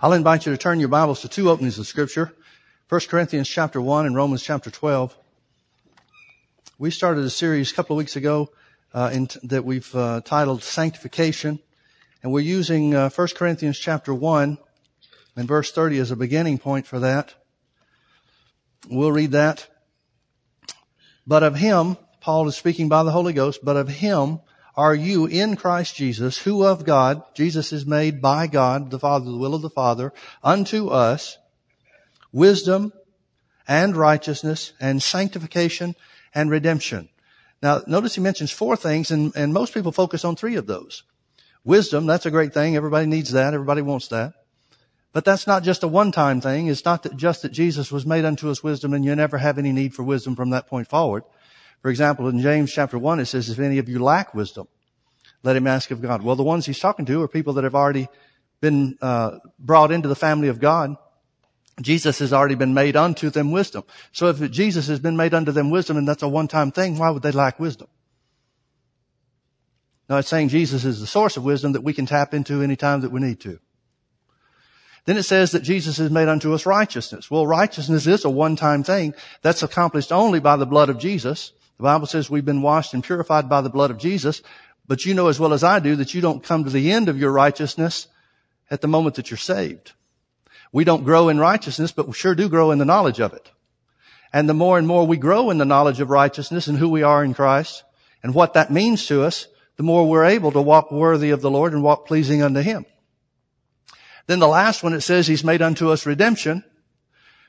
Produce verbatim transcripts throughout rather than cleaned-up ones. I'll invite you to turn your Bibles to two openings of Scripture, First Corinthians chapter one and Romans chapter twelve. We started a series a couple of weeks ago uh, in t- that we've uh, titled Sanctification, and we're using uh, First Corinthians chapter one and verse thirty as a beginning point for that. We'll read that. But of him, Paul is speaking by the Holy Ghost, but of him are you in Christ Jesus, who of God, Jesus is made by God, the Father, the will of the Father, unto us, wisdom and righteousness and sanctification and redemption. Now, notice he mentions four things, and, and most people focus on three of those. Wisdom, that's a great thing. Everybody needs that. Everybody wants that. But that's not just a one-time thing. It's not that just that Jesus was made unto us wisdom and you never have any need for wisdom from that point forward. For example, in James chapter one, it says, if any of you lack wisdom, let him ask of God. Well, the ones he's talking to are people that have already been uh, brought into the family of God. Jesus has already been made unto them wisdom. So if Jesus has been made unto them wisdom and that's a one-time thing, why would they lack wisdom? Now, it's saying Jesus is the source of wisdom that we can tap into any time that we need to. Then it says that Jesus is made unto us righteousness. Well, righteousness is a one-time thing. That's accomplished only by the blood of Jesus. The Bible says we've been washed and purified by the blood of Jesus. But you know as well as I do that you don't come to the end of your righteousness at the moment that you're saved. We don't grow in righteousness, but we sure do grow in the knowledge of it. And the more and more we grow in the knowledge of righteousness and who we are in Christ and what that means to us, the more we're able to walk worthy of the Lord and walk pleasing unto him. Then the last one, it says he's made unto us redemption.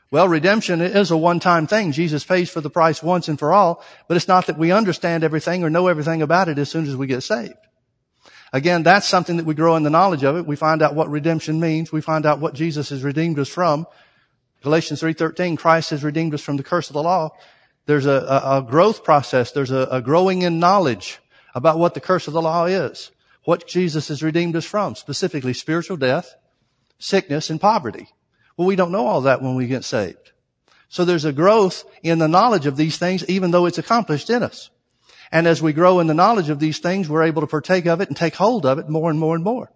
Well, redemption is a one-time thing. Jesus pays for the price once and for all, but it's not that we understand everything or know everything about it as soon as we get saved. Again, that's something that we grow in the knowledge of it. We find out what redemption means. We find out what Jesus has redeemed us from. Galatians three thirteen, Christ has redeemed us from the curse of the law. There's a, a, a growth process. There's a, a growing in knowledge about what the curse of the law is, what Jesus has redeemed us from, specifically spiritual death, sickness, and poverty. Well, we don't know all that when we get saved. So there's a growth in the knowledge of these things, even though it's accomplished in us. And as we grow in the knowledge of these things, we're able to partake of it and take hold of it more and more and more.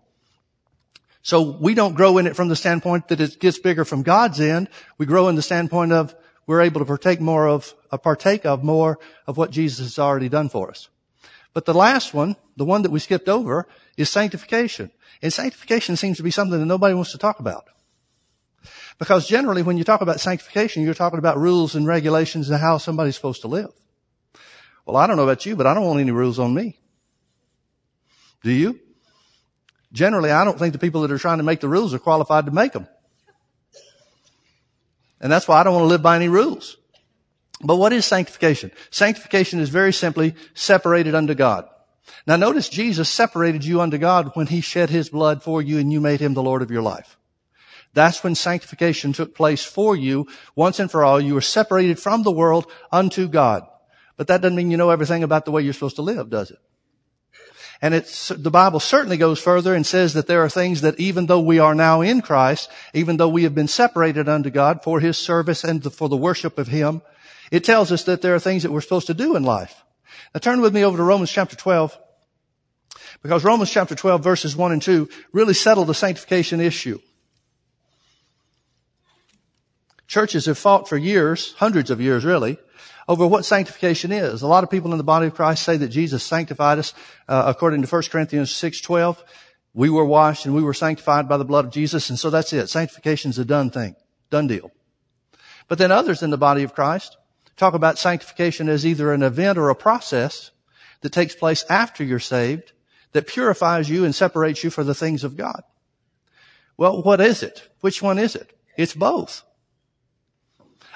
So we don't grow in it from the standpoint that it gets bigger from God's end. We grow in the standpoint of we're able to partake more of, uh, partake of more of what Jesus has already done for us. But the last one, the one that we skipped over, is sanctification. And sanctification seems to be something that nobody wants to talk about. Because generally, when you talk about sanctification, you're talking about rules and regulations and how somebody's supposed to live. Well, I don't know about you, but I don't want any rules on me. Do you? Generally, I don't think the people that are trying to make the rules are qualified to make them. And that's why I don't want to live by any rules. But what is sanctification? Sanctification is very simply separated unto God. Now, notice Jesus separated you unto God when he shed his blood for you and you made him the Lord of your life. That's when sanctification took place for you. Once and for all, you were separated from the world unto God. But that doesn't mean you know everything about the way you're supposed to live, does it? And it's, the Bible certainly goes further and says that there are things that even though we are now in Christ, even though we have been separated unto God for his service and the, for the worship of him, it tells us that there are things that we're supposed to do in life. Now turn with me over to Romans chapter twelve, because Romans chapter twelve verses one and two really settle the sanctification issue. Churches have fought for years, hundreds of years really, over what sanctification is. A lot of people in the body of Christ say that Jesus sanctified us uh, according to First Corinthians six twelve. We were washed and we were sanctified by the blood of Jesus, and so that's it. Sanctification is a done thing, done deal. But then others in the body of Christ talk about sanctification as either an event or a process that takes place after you're saved that purifies you and separates you for the things of God. Well, what is it? Which one is it? It's both.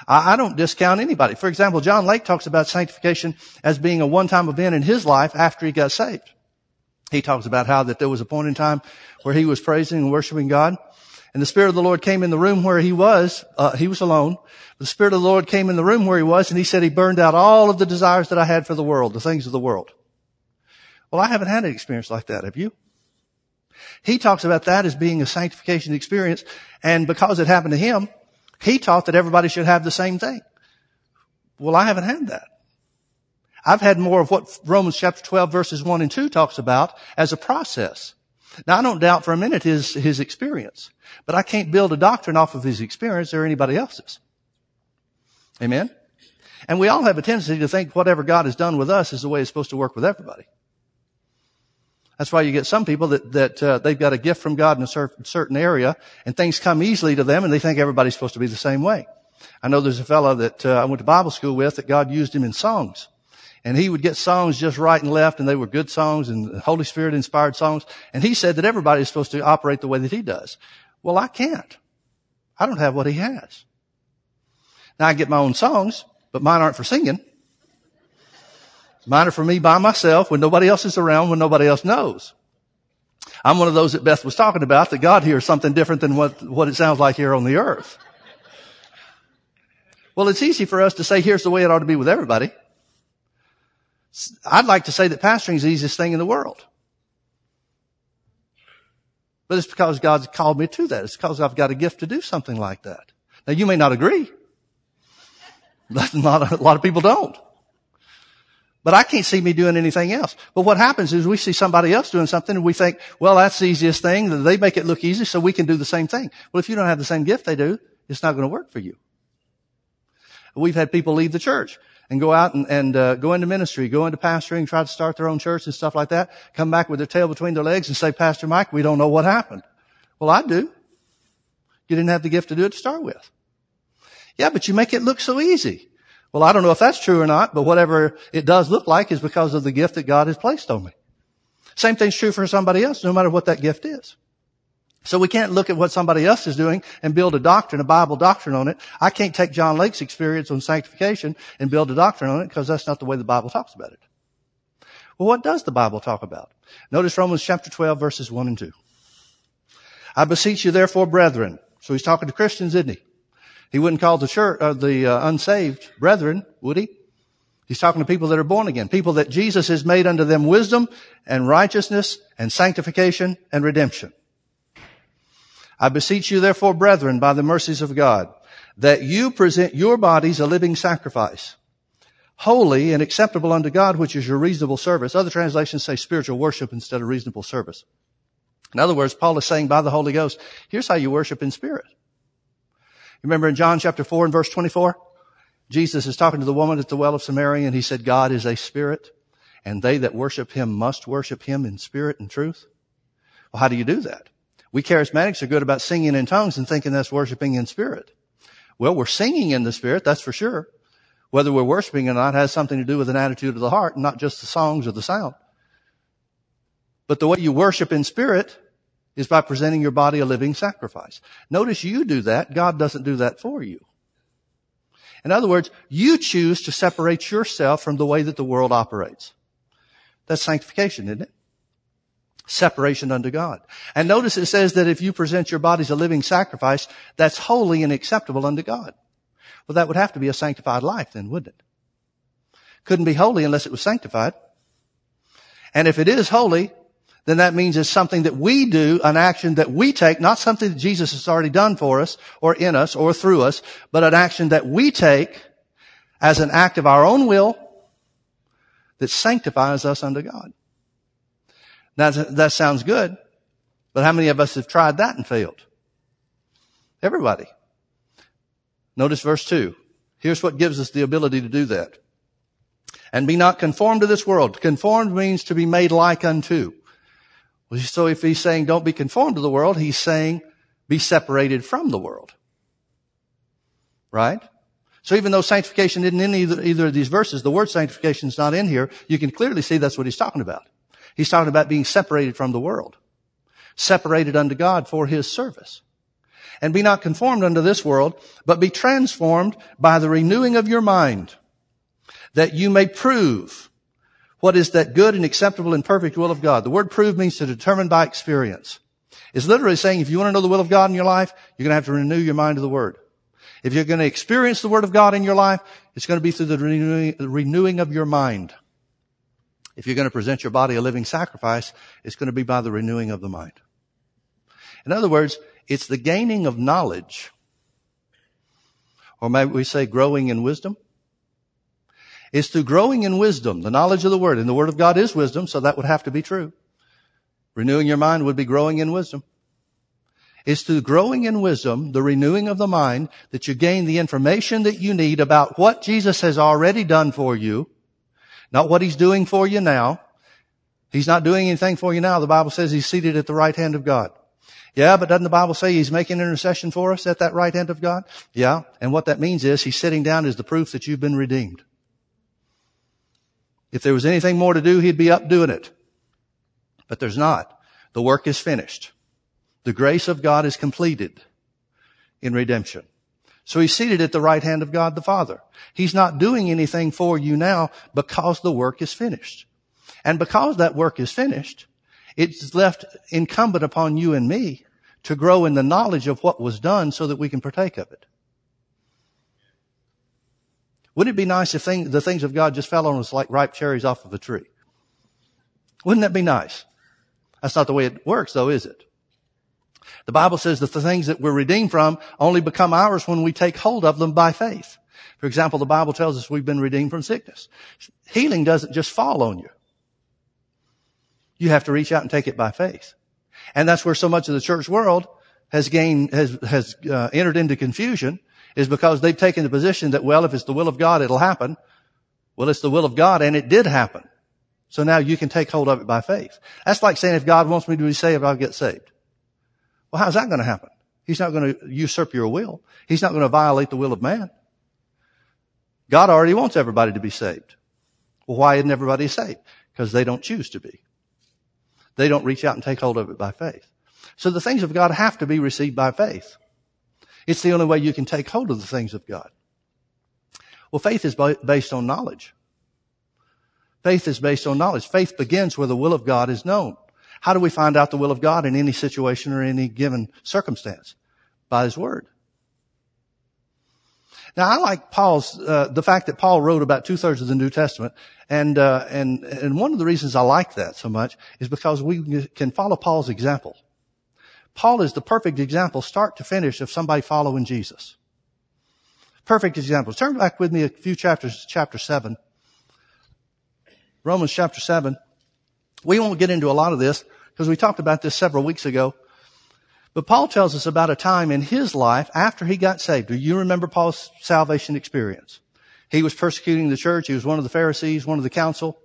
I don't discount anybody. For example, John Lake talks about sanctification as being a one-time event in his life after he got saved. He talks about how that there was a point in time where he was praising and worshiping God, and the Spirit of the Lord came in the room where he was. Uh, he was alone. The Spirit of the Lord came in the room where he was, and he said, he burned out all of the desires that I had for the world, the things of the world. Well, I haven't had an experience like that. Have you? He talks about that as being a sanctification experience, and because it happened to him, he taught that everybody should have the same thing. Well, I haven't had that. I've had more of what Romans chapter twelve verses one and two talks about as a process. Now, I don't doubt for a minute his, his experience, but I can't build a doctrine off of his experience or anybody else's. Amen? And we all have a tendency to think whatever God has done with us is the way it's supposed to work with everybody. That's why you get some people that, that uh, they've got a gift from God in a cer- certain area, and things come easily to them, and they think everybody's supposed to be the same way. I know there's a fellow that uh, I went to Bible school with that God used him in songs. And he would get songs just right and left, and they were good songs and Holy Spirit-inspired songs. And he said that everybody is supposed to operate the way that he does. Well, I can't. I don't have what he has. Now, I get my own songs, but mine aren't for singing. Mine are for me by myself, when nobody else is around, when nobody else knows. I'm one of those that Beth was talking about, that God hears something different than what, what it sounds like here on the earth. Well, it's easy for us to say, here's the way it ought to be with everybody. I'd like to say that pastoring is the easiest thing in the world. But it's because God's called me to that. It's because I've got a gift to do something like that. Now, you may not agree. But not a, a lot of people don't. But I can't see me doing anything else. But what happens is we see somebody else doing something and we think, well, that's the easiest thing. They make it look easy, so we can do the same thing. Well, if you don't have the same gift they do, it's not going to work for you. We've had people leave the church and go out and, and uh, go into ministry, go into pastoring, try to start their own church and stuff like that, come back with their tail between their legs and say, Pastor Mike, we don't know what happened. Well, I do. You didn't have the gift to do it to start with. Yeah, but you make it look so easy. Well, I don't know if that's true or not, but whatever it does look like is because of the gift that God has placed on me. Same thing's true for somebody else, no matter what that gift is. So we can't look at what somebody else is doing and build a doctrine, a Bible doctrine on it. I can't take John Lake's experience on sanctification and build a doctrine on it because that's not the way the Bible talks about it. Well, what does the Bible talk about? Notice Romans chapter twelve, verses one and two. I beseech you, therefore, brethren. So he's talking to Christians, isn't he? He wouldn't call the church, uh, the uh, unsaved brethren, would he? He's talking to people that are born again, people that Jesus has made unto them wisdom and righteousness and sanctification and redemption. I beseech you, therefore, brethren, by the mercies of God, that you present your bodies a living sacrifice, holy and acceptable unto God, which is your reasonable service. Other translations say spiritual worship instead of reasonable service. In other words, Paul is saying by the Holy Ghost, here's how you worship in spirit. Remember in John chapter four and verse twenty-four, Jesus is talking to the woman at the well of Samaria, and he said, God is a spirit, and they that worship him must worship him in spirit and truth. Well, how do you do that? We charismatics are good about singing in tongues and thinking that's worshiping in spirit. Well, we're singing in the spirit, that's for sure. Whether we're worshiping or not has something to do with an attitude of the heart, not just the songs or the sound. But the way you worship in spirit is by presenting your body a living sacrifice. Notice you do that. God doesn't do that for you. In other words, you choose to separate yourself from the way that the world operates. That's sanctification, isn't it? Separation unto God. And notice it says that if you present your bodies a living sacrifice, that's holy and acceptable unto God. Well, that would have to be a sanctified life then, wouldn't it? Couldn't be holy unless it was sanctified. And if it is holy, then that means it's something that we do, an action that we take, not something that Jesus has already done for us or in us or through us, but an action that we take as an act of our own will that sanctifies us unto God. Now, that sounds good, but how many of us have tried that and failed? Everybody. Notice verse two. Here's what gives us the ability to do that. And be not conformed to this world. Conformed means to be made like unto. So if he's saying don't be conformed to the world, he's saying be separated from the world. Right? So even though sanctification isn't in either, either of these verses, the word sanctification is not in here, you can clearly see that's what he's talking about. He's talking about being separated from the world, separated unto God for his service. And be not conformed unto this world, but be transformed by the renewing of your mind, that you may prove what is that good and acceptable and perfect will of God. The word prove means to determine by experience. It's literally saying if you want to know the will of God in your life, you're going to have to renew your mind to the word. If you're going to experience the word of God in your life, it's going to be through the renewing of your mind. If you're going to present your body a living sacrifice, it's going to be by the renewing of the mind. In other words, it's the gaining of knowledge, or maybe we say growing in wisdom. It's through growing in wisdom, the knowledge of the Word, and the Word of God is wisdom, so that would have to be true. Renewing your mind would be growing in wisdom. It's through growing in wisdom, the renewing of the mind, that you gain the information that you need about what Jesus has already done for you, not what he's doing for you now. He's not doing anything for you now. The Bible says he's seated at the right hand of God. Yeah, but doesn't the Bible say he's making intercession for us at that right hand of God? Yeah, and what that means is he's sitting down is the proof that you've been redeemed. If there was anything more to do, he'd be up doing it. But there's not. The work is finished. The grace of God is completed in redemption. So he's seated at the right hand of God the Father. He's not doing anything for you now because the work is finished. And because that work is finished, it's left incumbent upon you and me to grow in the knowledge of what was done so that we can partake of it. Wouldn't it be nice if thing, the things of God just fell on us like ripe cherries off of a tree? Wouldn't that be nice? That's not the way it works, though, is it? The Bible says that the things that we're redeemed from only become ours when we take hold of them by faith. For example, the Bible tells us we've been redeemed from sickness. Healing doesn't just fall on you. You have to reach out and take it by faith. And that's where so much of the church world has gained, has, has uh, entered into confusion, is because they've taken the position that, well, if it's the will of God, it'll happen. Well, it's the will of God, and it did happen. So now you can take hold of it by faith. That's like saying, if God wants me to be saved, I'll get saved. Well, how's that going to happen? He's not going to usurp your will. He's not going to violate the will of man. God already wants everybody to be saved. Well, why isn't everybody saved? Because they don't choose to be. They don't reach out and take hold of it by faith. So the things of God have to be received by faith. It's the only way you can take hold of the things of God. Well, faith is based on knowledge. Faith is based on knowledge. Faith begins where the will of God is known. How do we find out the will of God in any situation or any given circumstance? By his word. Now, I like Paul's, uh, the fact that Paul wrote about two-thirds of the New Testament. And, uh, and, and one of the reasons I like that so much is because we can follow Paul's example. Paul is the perfect example, start to finish, of somebody following Jesus. Perfect example. Turn back with me a few chapters, chapter seven. Romans chapter seven. We won't get into a lot of this because we talked about this several weeks ago. But Paul tells us about a time in his life after he got saved. Do you remember Paul's salvation experience? He was persecuting the church. He was one of the Pharisees, one of the council,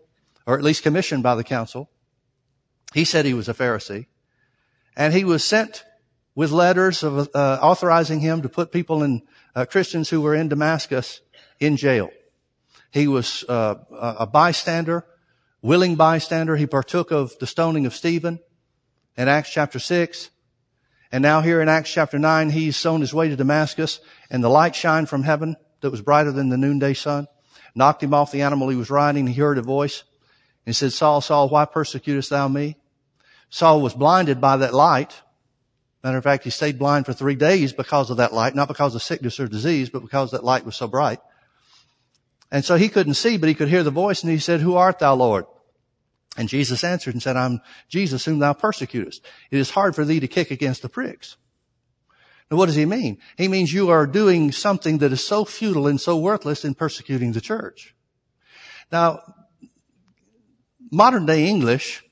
or at least commissioned by the council. He said he was a Pharisee. And he was sent with letters of, uh, authorizing him to put people in, uh, Christians who were in Damascus in jail. He was uh, a bystander, willing bystander. He partook of the stoning of Stephen in Acts chapter six. And now here in Acts chapter nine, he's on his way to Damascus, and the light shined from heaven that was brighter than the noonday sun, knocked him off the animal he was riding. He heard a voice and said, Saul, Saul, why persecutest thou me? Saul was blinded by that light. Matter of fact, he stayed blind for three days because of that light, not because of sickness or disease, but because that light was so bright. And so he couldn't see, but he could hear the voice, and he said, Who art thou, Lord? And Jesus answered and said, I'm Jesus whom thou persecutest. It is hard for thee to kick against the pricks. Now, what does he mean? He means you are doing something that is so futile and so worthless in persecuting the church. Now, modern day English,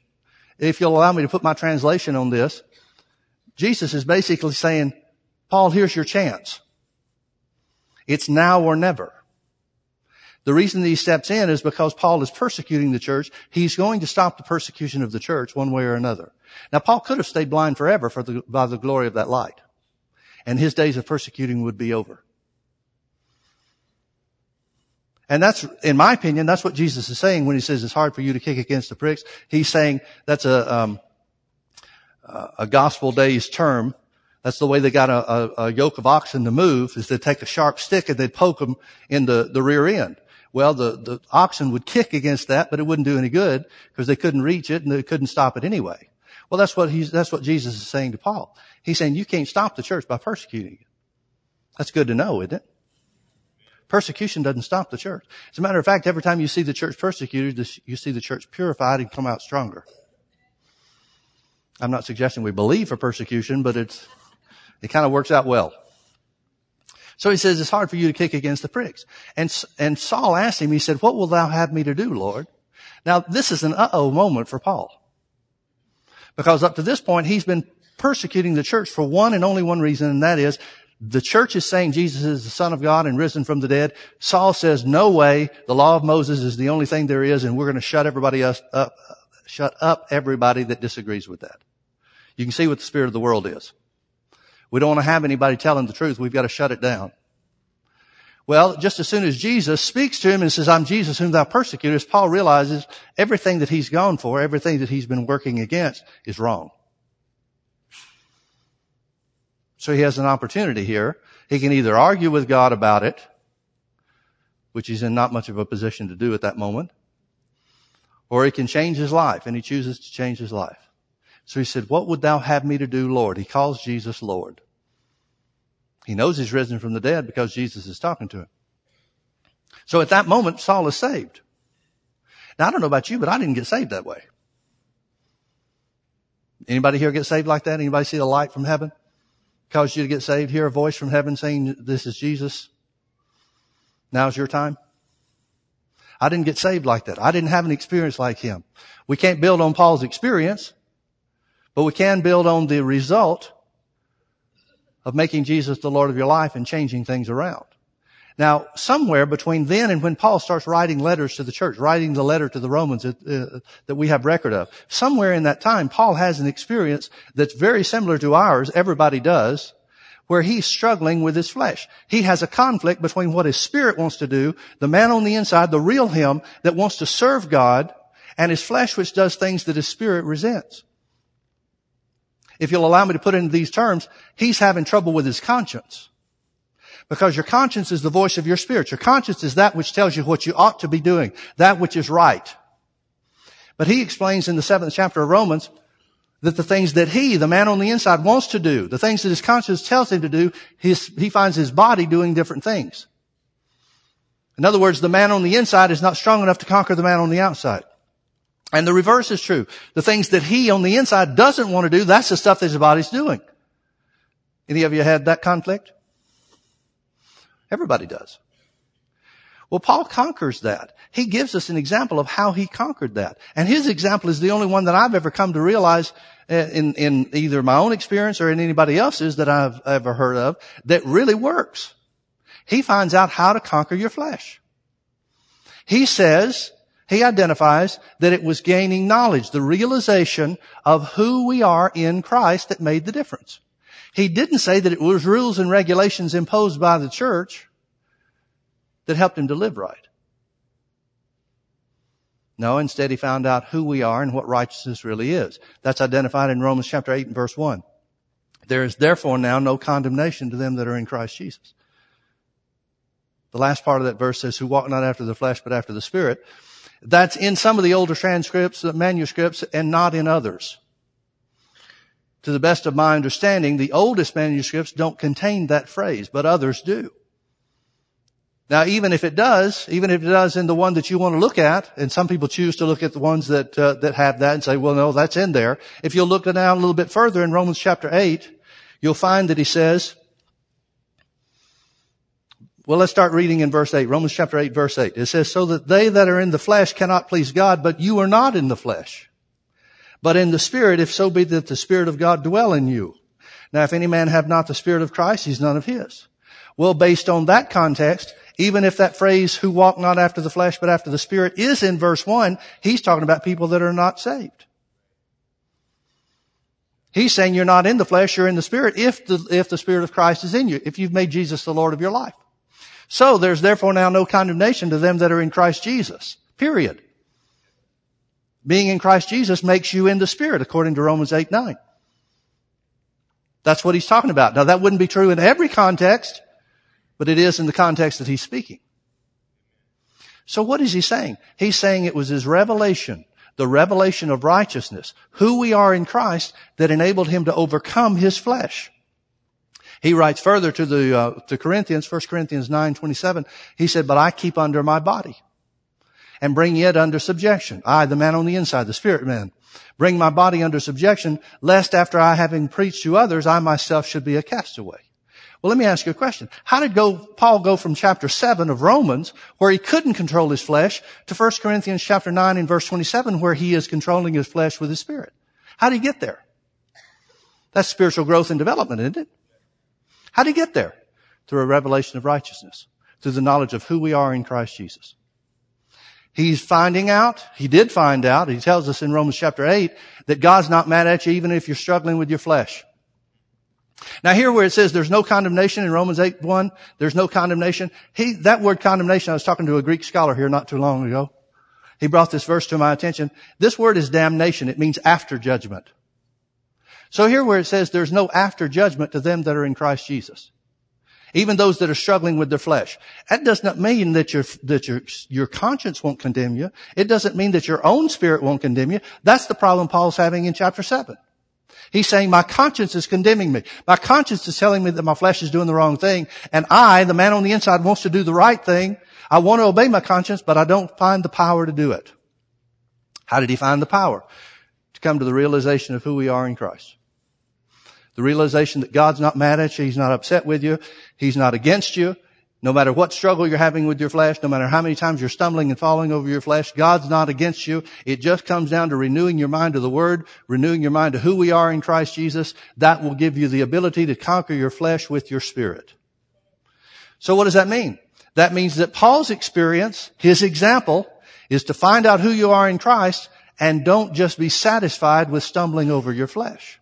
if you'll allow me to put my translation on this, Jesus is basically saying, Paul, here's your chance. It's now or never. The reason that he steps in is because Paul is persecuting the church. He's going to stop the persecution of the church one way or another. Now, Paul could have stayed blind forever for the, by the glory of that light, and his days of persecuting would be over. And that's, in my opinion, that's what Jesus is saying when he says it's hard for you to kick against the pricks. He's saying that's a, um, a gospel days term. That's the way they got a, a, a yoke of oxen to move, is they'd take a sharp stick and they'd poke them in the, the rear end. Well, the, the oxen would kick against that, but it wouldn't do any good because they couldn't reach it and they couldn't stop it anyway. Well, that's what he's, that's what Jesus is saying to Paul. He's saying, you can't stop the church by persecuting it. That's good to know, isn't it? Persecution doesn't stop the church. As a matter of fact, every time you see the church persecuted, you see the church purified and come out stronger. I'm not suggesting we believe for persecution, but it's, it kind of works out well. So he says, it's hard for you to kick against the pricks. And, and Saul asked him, he said, What will thou have me to do, Lord? Now, this is an uh-oh moment for Paul. Because up to this point, he's been persecuting the church for one and only one reason, and that is the church is saying Jesus is the Son of God and risen from the dead. Saul says, no way, the law of Moses is the only thing there is, and we're going to shut everybody else up, shut up everybody that disagrees with that. You can see what the spirit of the world is. We don't want to have anybody telling the truth. We've got to shut it down. Well, just as soon as Jesus speaks to him and says, I'm Jesus whom thou persecutest, Paul realizes everything that he's gone for, everything that he's been working against is wrong. So he has an opportunity here. He can either argue with God about it, which he's in not much of a position to do at that moment, or he can change his life, and he chooses to change his life. So he said, what would thou have me to do, Lord? He calls Jesus Lord. He knows he's risen from the dead because Jesus is talking to him. So at that moment, Saul is saved. Now, I don't know about you, but I didn't get saved that way. Anybody here get saved like that? Anybody see the light from heaven cause you to get saved? Hear a voice from heaven saying, this is Jesus. Now's your time. I didn't get saved like that. I didn't have an experience like him. We can't build on Paul's experience, but we can build on the result of making Jesus the Lord of your life and changing things around. Now, somewhere between then and when Paul starts writing letters to the church, writing the letter to the Romans that, uh, that we have record of, somewhere in that time, Paul has an experience that's very similar to ours, everybody does, where he's struggling with his flesh. He has a conflict between what his spirit wants to do, the man on the inside, the real him that wants to serve God, and his flesh which does things that his spirit resents. If you'll allow me to put it into these terms, he's having trouble with his conscience. Because your conscience is the voice of your spirit. Your conscience is that which tells you what you ought to be doing, that which is right. But he explains in the seventh chapter of Romans that the things that he, the man on the inside, wants to do, the things that his conscience tells him to do, his, he finds his body doing different things. In other words, the man on the inside is not strong enough to conquer the man on the outside. And the reverse is true. The things that he on the inside doesn't want to do, that's the stuff that his body's doing. Any of you had that conflict? Everybody does. Well, Paul conquers that. He gives us an example of how he conquered that. And his example is the only one that I've ever come to realize in, in either my own experience or in anybody else's that I've ever heard of that really works. He finds out how to conquer your flesh. He says... He identifies that it was gaining knowledge, the realization of who we are in Christ that made the difference. He didn't say that it was rules and regulations imposed by the church that helped him to live right. No, instead he found out who we are and what righteousness really is. That's identified in Romans chapter eight and verse one. There is therefore now no condemnation to them that are in Christ Jesus. The last part of that verse says, who walk not after the flesh, but after the Spirit. That's in some of the older transcripts, manuscripts, and not in others. To the best of my understanding, the oldest manuscripts don't contain that phrase, but others do. Now, even if it does, even if it does in the one that you want to look at, and some people choose to look at the ones that uh, that have that and say, well, no, that's in there. If you'll look now a little bit further in Romans chapter eight, you'll find that he says, well, let's start reading in verse eight, Romans chapter eight, verse eight. It says, so that they that are in the flesh cannot please God, but you are not in the flesh, but in the Spirit, if so be that the Spirit of God dwell in you. Now, if any man have not the Spirit of Christ, he's none of his. Well, based on that context, even if that phrase, who walk not after the flesh, but after the Spirit, is in verse one, he's talking about people that are not saved. He's saying you're not in the flesh, you're in the Spirit, if the, if the Spirit of Christ is in you, if you've made Jesus the Lord of your life. So there's therefore now no condemnation to them that are in Christ Jesus, period. Being in Christ Jesus makes you in the Spirit, according to Romans eight, nine. That's what he's talking about. Now, that wouldn't be true in every context, but it is in the context that he's speaking. So what is he saying? He's saying it was his revelation, the revelation of righteousness, who we are in Christ, that enabled him to overcome his flesh. He writes further to the uh, to Corinthians, First Corinthians nine twenty-seven. He said, but I keep under my body and bring it under subjection. I, the man on the inside, the spirit man, bring my body under subjection, lest after I having preached to others, I myself should be a castaway. Well, let me ask you a question. How did go, Paul go from chapter seven of Romans, where he couldn't control his flesh, to First Corinthians chapter nine and verse twenty-seven, where he is controlling his flesh with his spirit? How do you get there? That's spiritual growth and development, isn't it? How do you get there? Through a revelation of righteousness, through the knowledge of who we are in Christ Jesus. He's finding out, he did find out, he tells us in Romans chapter eight, that God's not mad at you even if you're struggling with your flesh. Now here where it says there's no condemnation in Romans eight one, there's no condemnation. He, that word condemnation, I was talking to a Greek scholar here not too long ago. He brought this verse to my attention. This word is damnation. It means after judgment. So here where it says there's no after judgment to them that are in Christ Jesus. Even those that are struggling with their flesh. That does not mean that your, that your, your conscience won't condemn you. It doesn't mean that your own spirit won't condemn you. That's the problem Paul's having in chapter seven. He's saying my conscience is condemning me. My conscience is telling me that my flesh is doing the wrong thing. And I, the man on the inside, wants to do the right thing. I want to obey my conscience, but I don't find the power to do it. How did he find the power? To come to the realization of who we are in Christ. The realization that God's not mad at you. He's not upset with you. He's not against you. No matter what struggle you're having with your flesh, no matter how many times you're stumbling and falling over your flesh, God's not against you. It just comes down to renewing your mind to the Word, renewing your mind to who we are in Christ Jesus. That will give you the ability to conquer your flesh with your spirit. So what does that mean? That means that Paul's experience, his example, is to find out who you are in Christ and don't just be satisfied with stumbling over your flesh.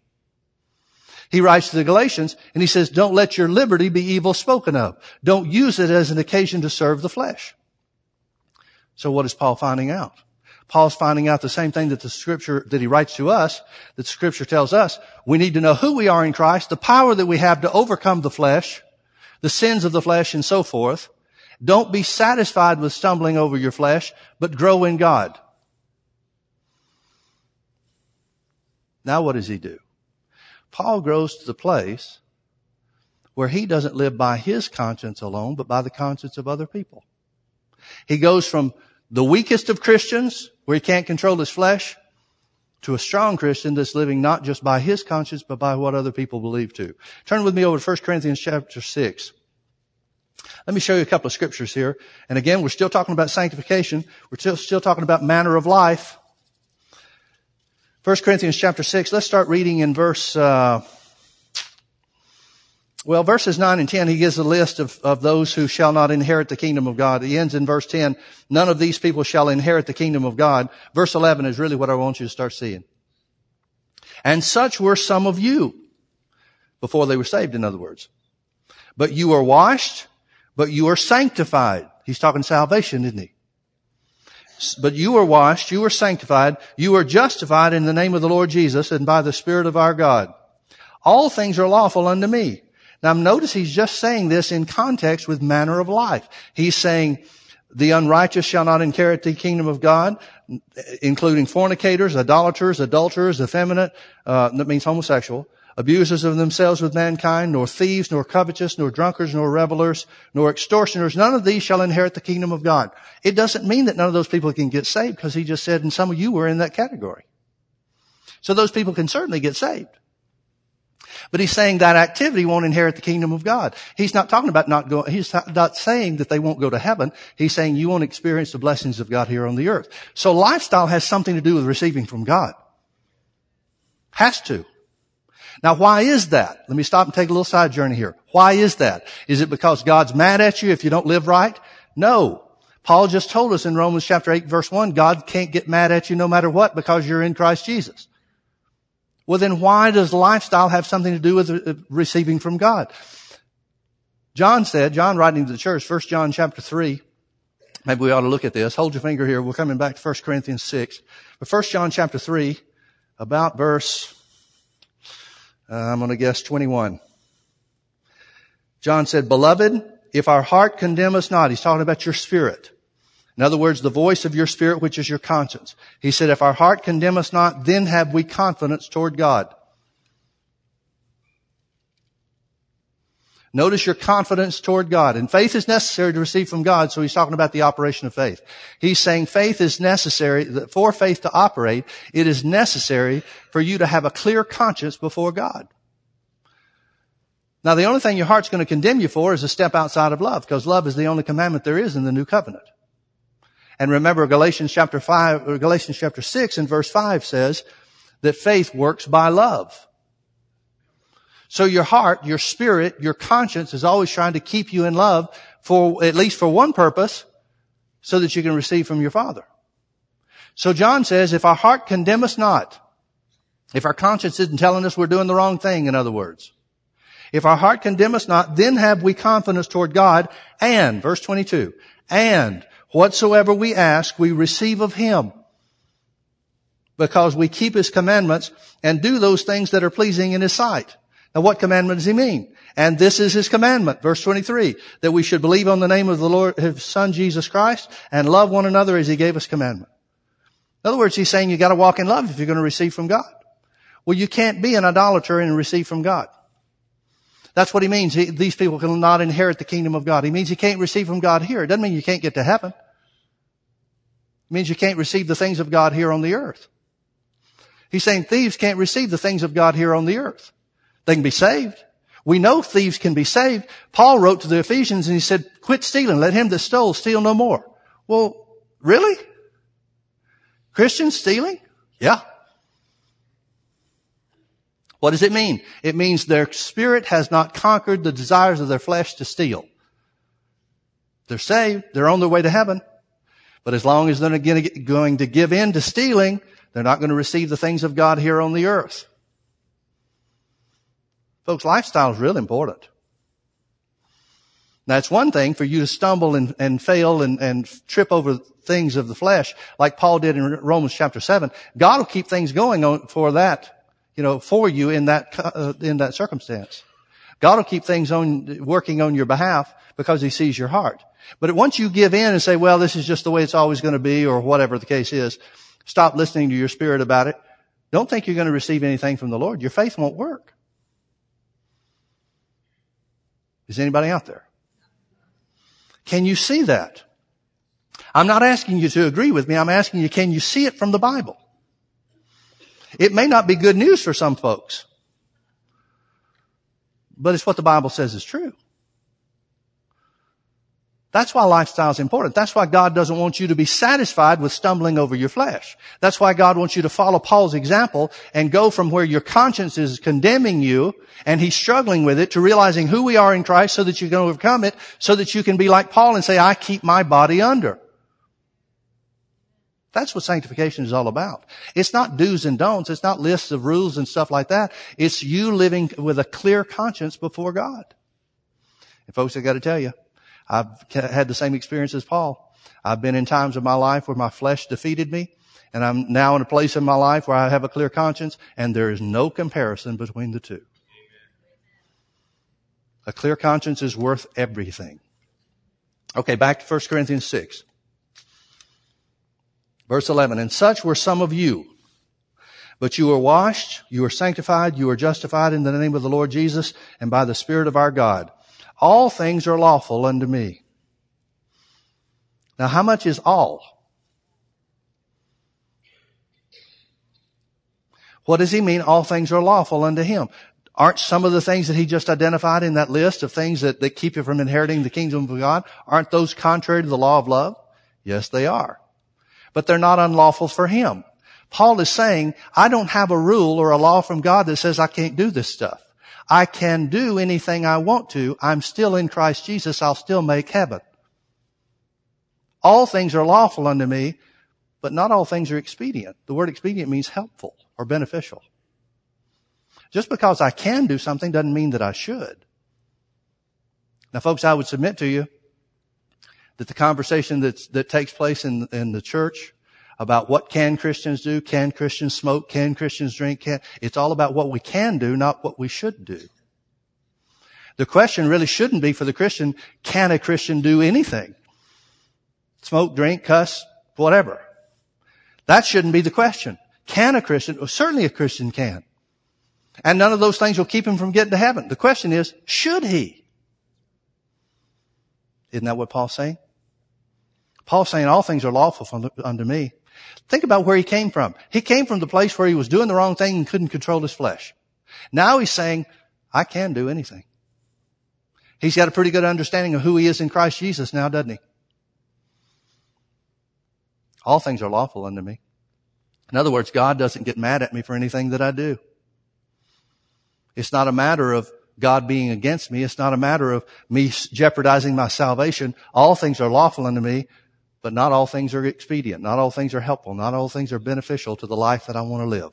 He writes to the Galatians and he says, don't let your liberty be evil spoken of. Don't use it as an occasion to serve the flesh. So what is Paul finding out? Paul's finding out the same thing that the scripture, that he writes to us, that scripture tells us. We need to know who we are in Christ, the power that we have to overcome the flesh, the sins of the flesh and so forth. Don't be satisfied with stumbling over your flesh, but grow in God. Now what does he do? Paul grows to the place where he doesn't live by his conscience alone, but by the conscience of other people. He goes from the weakest of Christians, where he can't control his flesh, to a strong Christian that's living not just by his conscience, but by what other people believe too. Turn with me over to First Corinthians chapter six. Let me show you a couple of scriptures here. And again, we're still talking about sanctification. We're still, still talking about manner of life. First Corinthians chapter six, let's start reading in verse, uh, well, verses nine and ten, he gives a list of, of those who shall not inherit the kingdom of God. He ends in verse ten, none of these people shall inherit the kingdom of God. Verse eleven is really what I want you to start seeing. And such were some of you before they were saved, in other words. But you are washed, but you are sanctified. He's talking salvation, isn't he? But you are washed, you are sanctified, you are justified in the name of the Lord Jesus and by the Spirit of our God. All things are lawful unto me. Now notice he's just saying this in context with manner of life. He's saying the unrighteous shall not inherit the kingdom of God, including fornicators, idolaters, adulterers, effeminate, uh, that means homosexual, abusers of themselves with mankind, nor thieves, nor covetous, nor drunkards, nor revelers, nor extortioners. None of these shall inherit the kingdom of God. It doesn't mean that none of those people can get saved, because he just said, and some of you were in that category. So those people can certainly get saved. But he's saying that activity won't inherit the kingdom of God. He's not talking about not going, he's not saying that they won't go to heaven. He's saying you won't experience the blessings of God here on the earth. So lifestyle has something to do with receiving from God. Has to. Now, why is that? Let me stop and take a little side journey here. Why is that? Is it because God's mad at you if you don't live right? No. Paul just told us in Romans chapter eight, verse one, God can't get mad at you no matter what because you're in Christ Jesus. Well, then why does lifestyle have something to do with receiving from God? John said, John writing to the church, First John chapter three, maybe we ought to look at this. Hold your finger here. We're coming back to First Corinthians six. But First John chapter three, about verse... Uh, I'm going to guess twenty-one. John said, beloved, if our heart condemn us not, he's talking about your spirit. In other words, the voice of your spirit, which is your conscience. He said, if our heart condemn us not, then have we confidence toward God. Notice your confidence toward God. And faith is necessary to receive from God. So he's talking about the operation of faith. He's saying faith is necessary, that for faith to operate, it is necessary for you to have a clear conscience before God. Now, the only thing your heart's going to condemn you for is a step outside of love, because love is the only commandment there is in the new covenant. And remember, Galatians chapter five, or Galatians chapter six and verse five says that faith works by love. So your heart, your spirit, your conscience is always trying to keep you in love for at least for one purpose, so that you can receive from your Father. So John says, if our heart condemn us not, if our conscience isn't telling us we're doing the wrong thing, in other words, if our heart condemn us not, then have we confidence toward God, and, verse twenty-two, and whatsoever we ask, we receive of Him, because we keep His commandments and do those things that are pleasing in His sight. Now, what commandment does he mean? And this is his commandment, verse twenty-three, that we should believe on the name of the Lord, His Son, Jesus Christ, and love one another as He gave us commandment. In other words, he's saying you got to walk in love if you're going to receive from God. Well, you can't be an idolater and receive from God. That's what he means. He, these people cannot inherit the kingdom of God. He means you can't receive from God here. It doesn't mean you can't get to heaven. It means you can't receive the things of God here on the earth. He's saying thieves can't receive the things of God here on the earth. They can be saved. We know thieves can be saved. Paul wrote to the Ephesians and he said, quit stealing. Let him that stole steal no more. Well, really? Christians stealing? Yeah. What does it mean? It means their spirit has not conquered the desires of their flesh to steal. They're saved. They're on their way to heaven. But as long as they're going to give in to stealing, they're not going to receive the things of God here on the earth. Folks, lifestyle is real important. Now, it's one thing for you to stumble and, and fail and, and trip over things of the flesh, like Paul did in Romans chapter seven. God will keep things going on for that, you know, for you in that uh, in that circumstance. God will keep things on working on your behalf because He sees your heart. But once you give in and say, "Well, this is just the way it's always going to be," or whatever the case is, stop listening to your spirit about it. Don't think you're going to receive anything from the Lord. Your faith won't work. Is anybody out there? Can you see that? I'm not asking you to agree with me. I'm asking you, can you see it from the Bible? It may not be good news for some folks, but it's what the Bible says is true. That's why lifestyle is important. That's why God doesn't want you to be satisfied with stumbling over your flesh. That's why God wants you to follow Paul's example and go from where your conscience is condemning you and he's struggling with it to realizing who we are in Christ so that you can overcome it, so that you can be like Paul and say, I keep my body under. That's what sanctification is all about. It's not do's and don'ts. It's not lists of rules and stuff like that. It's you living with a clear conscience before God. And folks, I got to tell you, I've had the same experience as Paul. I've been in times of my life where my flesh defeated me, and I'm now in a place in my life where I have a clear conscience, and there is no comparison between the two. A clear conscience is worth everything. Okay, back to First Corinthians six. Verse eleven, and such were some of you, but you were washed, you were sanctified, you were justified in the name of the Lord Jesus and by the Spirit of our God. All things are lawful unto me. Now, how much is all? What does he mean, all things are lawful unto him? Aren't some of the things that he just identified in that list of things that, that keep you from inheriting the kingdom of God, aren't those contrary to the law of love? Yes, they are. But they're not unlawful for him. Paul is saying, I don't have a rule or a law from God that says I can't do this stuff. I can do anything I want to. I'm still in Christ Jesus. I'll still make heaven. All things are lawful unto me, but not all things are expedient. The word expedient means helpful or beneficial. Just because I can do something doesn't mean that I should. Now, folks, I would submit to you that the conversation that's, that takes place in, in the church about what can Christians do, can Christians smoke, can Christians drink, can, it's all about what we can do, not what we should do. The question really shouldn't be for the Christian, can a Christian do anything? Smoke, drink, cuss, whatever. That shouldn't be the question. Can a Christian? Well, certainly a Christian can. And none of those things will keep him from getting to heaven. The question is, should he? Isn't that what Paul's saying? Paul's saying all things are lawful unto me. Think about where he came from. He came from the place where he was doing the wrong thing and couldn't control his flesh. Now he's saying, I can do anything. He's got a pretty good understanding of who he is in Christ Jesus now, doesn't he? All things are lawful unto me. In other words, God doesn't get mad at me for anything that I do. It's not a matter of God being against me. It's not a matter of me jeopardizing my salvation. All things are lawful unto me, but not all things are expedient. Not all things are helpful. Not all things are beneficial to the life that I want to live.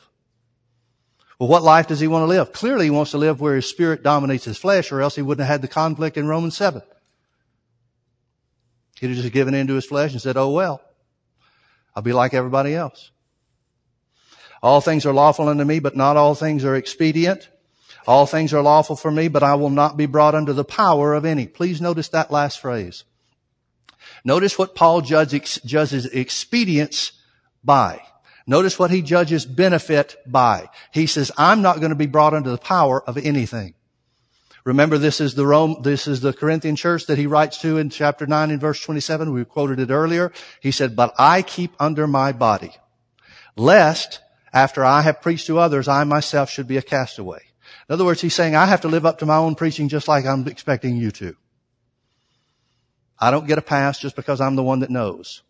Well, what life does he want to live? Clearly, he wants to live where his spirit dominates his flesh, or else he wouldn't have had the conflict in Romans seven. He'd have just given in to his flesh and said, oh, well, I'll be like everybody else. All things are lawful unto me, but not all things are expedient. All things are lawful for me, but I will not be brought under the power of any. Please notice that last phrase. Notice what Paul judges, judges expedience by. Notice what he judges benefit by. He says, I'm not going to be brought under the power of anything. Remember, this is the Rome, this is the Corinthian church that he writes to in chapter nine and verse twenty-seven. We quoted it earlier. He said, but I keep under my body, lest after I have preached to others, I myself should be a castaway. In other words, he's saying, I have to live up to my own preaching just like I'm expecting you to. I don't get a pass just because I'm the one that knows.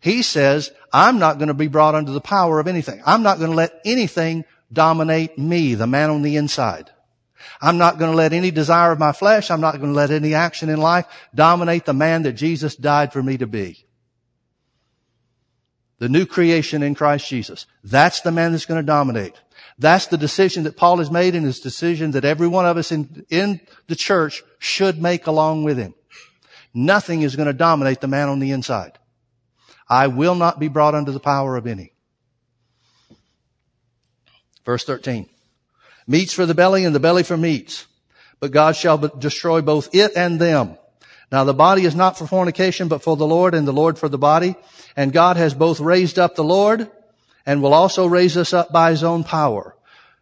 He says, I'm not going to be brought under the power of anything. I'm not going to let anything dominate me, the man on the inside. I'm not going to let any desire of my flesh, I'm not going to let any action in life dominate the man that Jesus died for me to be. The new creation in Christ Jesus. That's the man that's going to dominate. That's the decision that Paul has made, and his decision that every one of us in, in the church should make along with him. Nothing is going to dominate the man on the inside. I will not be brought under the power of any. Verse thirteen. Meats for the belly and the belly for meats, but God shall destroy both it and them. Now the body is not for fornication, but for the Lord, and the Lord for the body. And God has both raised up the Lord, and will also raise us up by his own power.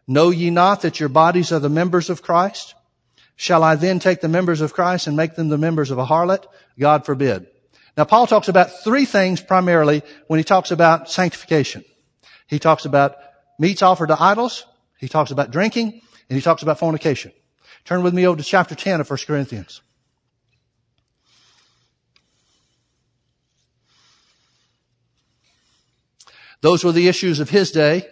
Know ye not that your bodies are the members of Christ? Shall I then take the members of Christ and make them the members of a harlot? God forbid. Now Paul talks about three things primarily when he talks about sanctification. He talks about meats offered to idols, he talks about drinking, and he talks about fornication. Turn with me over to chapter ten of First Corinthians. Those were the issues of his day.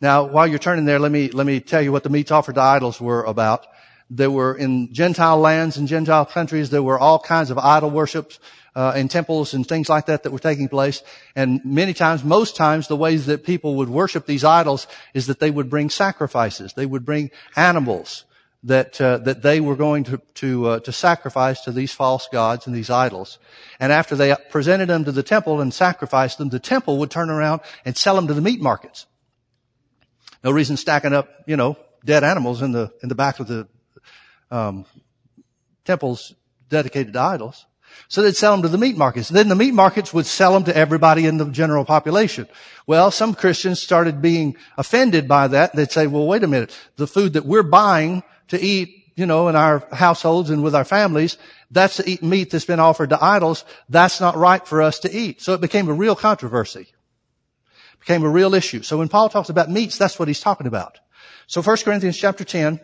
Now, while you're turning there, let me, let me tell you what the meats offered to idols were about. There were, in Gentile lands and Gentile countries, there were all kinds of idol worships, uh, and temples and things like that that were taking place. And many times, most times, the ways that people would worship these idols is that they would bring sacrifices. They would bring animals that, uh, that they were going to, to, uh, to sacrifice to these false gods and these idols. And after they presented them to the temple and sacrificed them, the temple would turn around and sell them to the meat markets. No reason stacking up, you know, dead animals in the, in the back of the, um, temples dedicated to idols. So they'd sell them to the meat markets. Then the meat markets would sell them to everybody in the general population. Well, some Christians started being offended by that. They'd say, well, wait a minute. The food that we're buying to eat, you know, in our households and with our families, that's to eat meat that's been offered to idols. That's not right for us to eat. So it became a real controversy. It became a real issue. So when Paul talks about meats, that's what he's talking about. So First Corinthians chapter ten.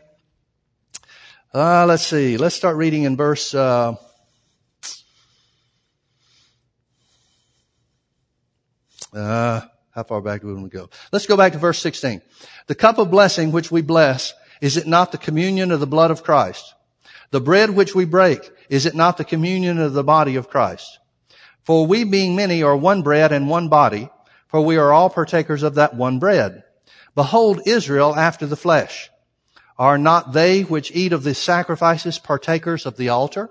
Uh, let's see. Let's start reading in verse, uh, uh, how far back do we want to go? Let's go back to verse sixteen. The cup of blessing which we bless, is it not the communion of the blood of Christ? The bread which we break, is it not the communion of the body of Christ? For we being many are one bread and one body, for we are all partakers of that one bread. Behold Israel after the flesh. Are not they which eat of the sacrifices partakers of the altar?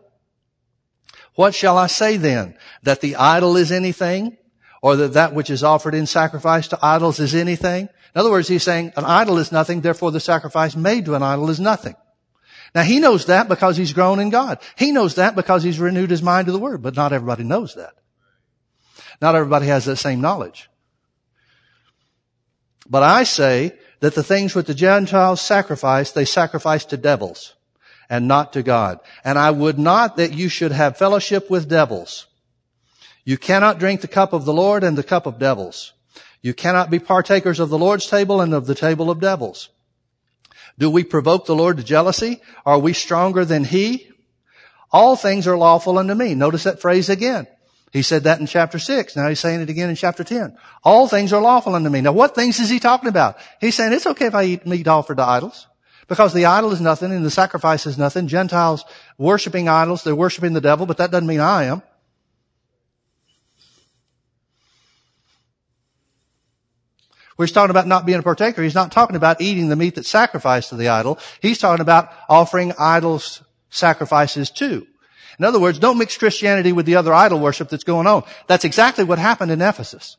What shall I say then? That the idol is anything? Or that that which is offered in sacrifice to idols is anything? In other words, he's saying an idol is nothing, therefore the sacrifice made to an idol is nothing. Now, he knows that because he's grown in God. He knows that because he's renewed his mind to the Word, but not everybody knows that. Not everybody has that same knowledge. But I say that the things which the Gentiles sacrifice, they sacrifice to devils and not to God. And I would not that you should have fellowship with devils. You cannot drink the cup of the Lord and the cup of devils. You cannot be partakers of the Lord's table and of the table of devils. Do we provoke the Lord to jealousy? Are we stronger than he? All things are lawful unto me. Notice that phrase again. He said that in chapter six. Now he's saying it again in chapter ten. All things are lawful unto me. Now what things is he talking about? He's saying it's okay if I eat meat offered to idols, because the idol is nothing and the sacrifice is nothing. Gentiles worshiping idols, they're worshiping the devil, but that doesn't mean I am. We're talking about not being a partaker. He's not talking about eating the meat that's sacrificed to the idol. He's talking about offering idols sacrifices too. In other words, don't mix Christianity with the other idol worship that's going on. That's exactly what happened in Ephesus.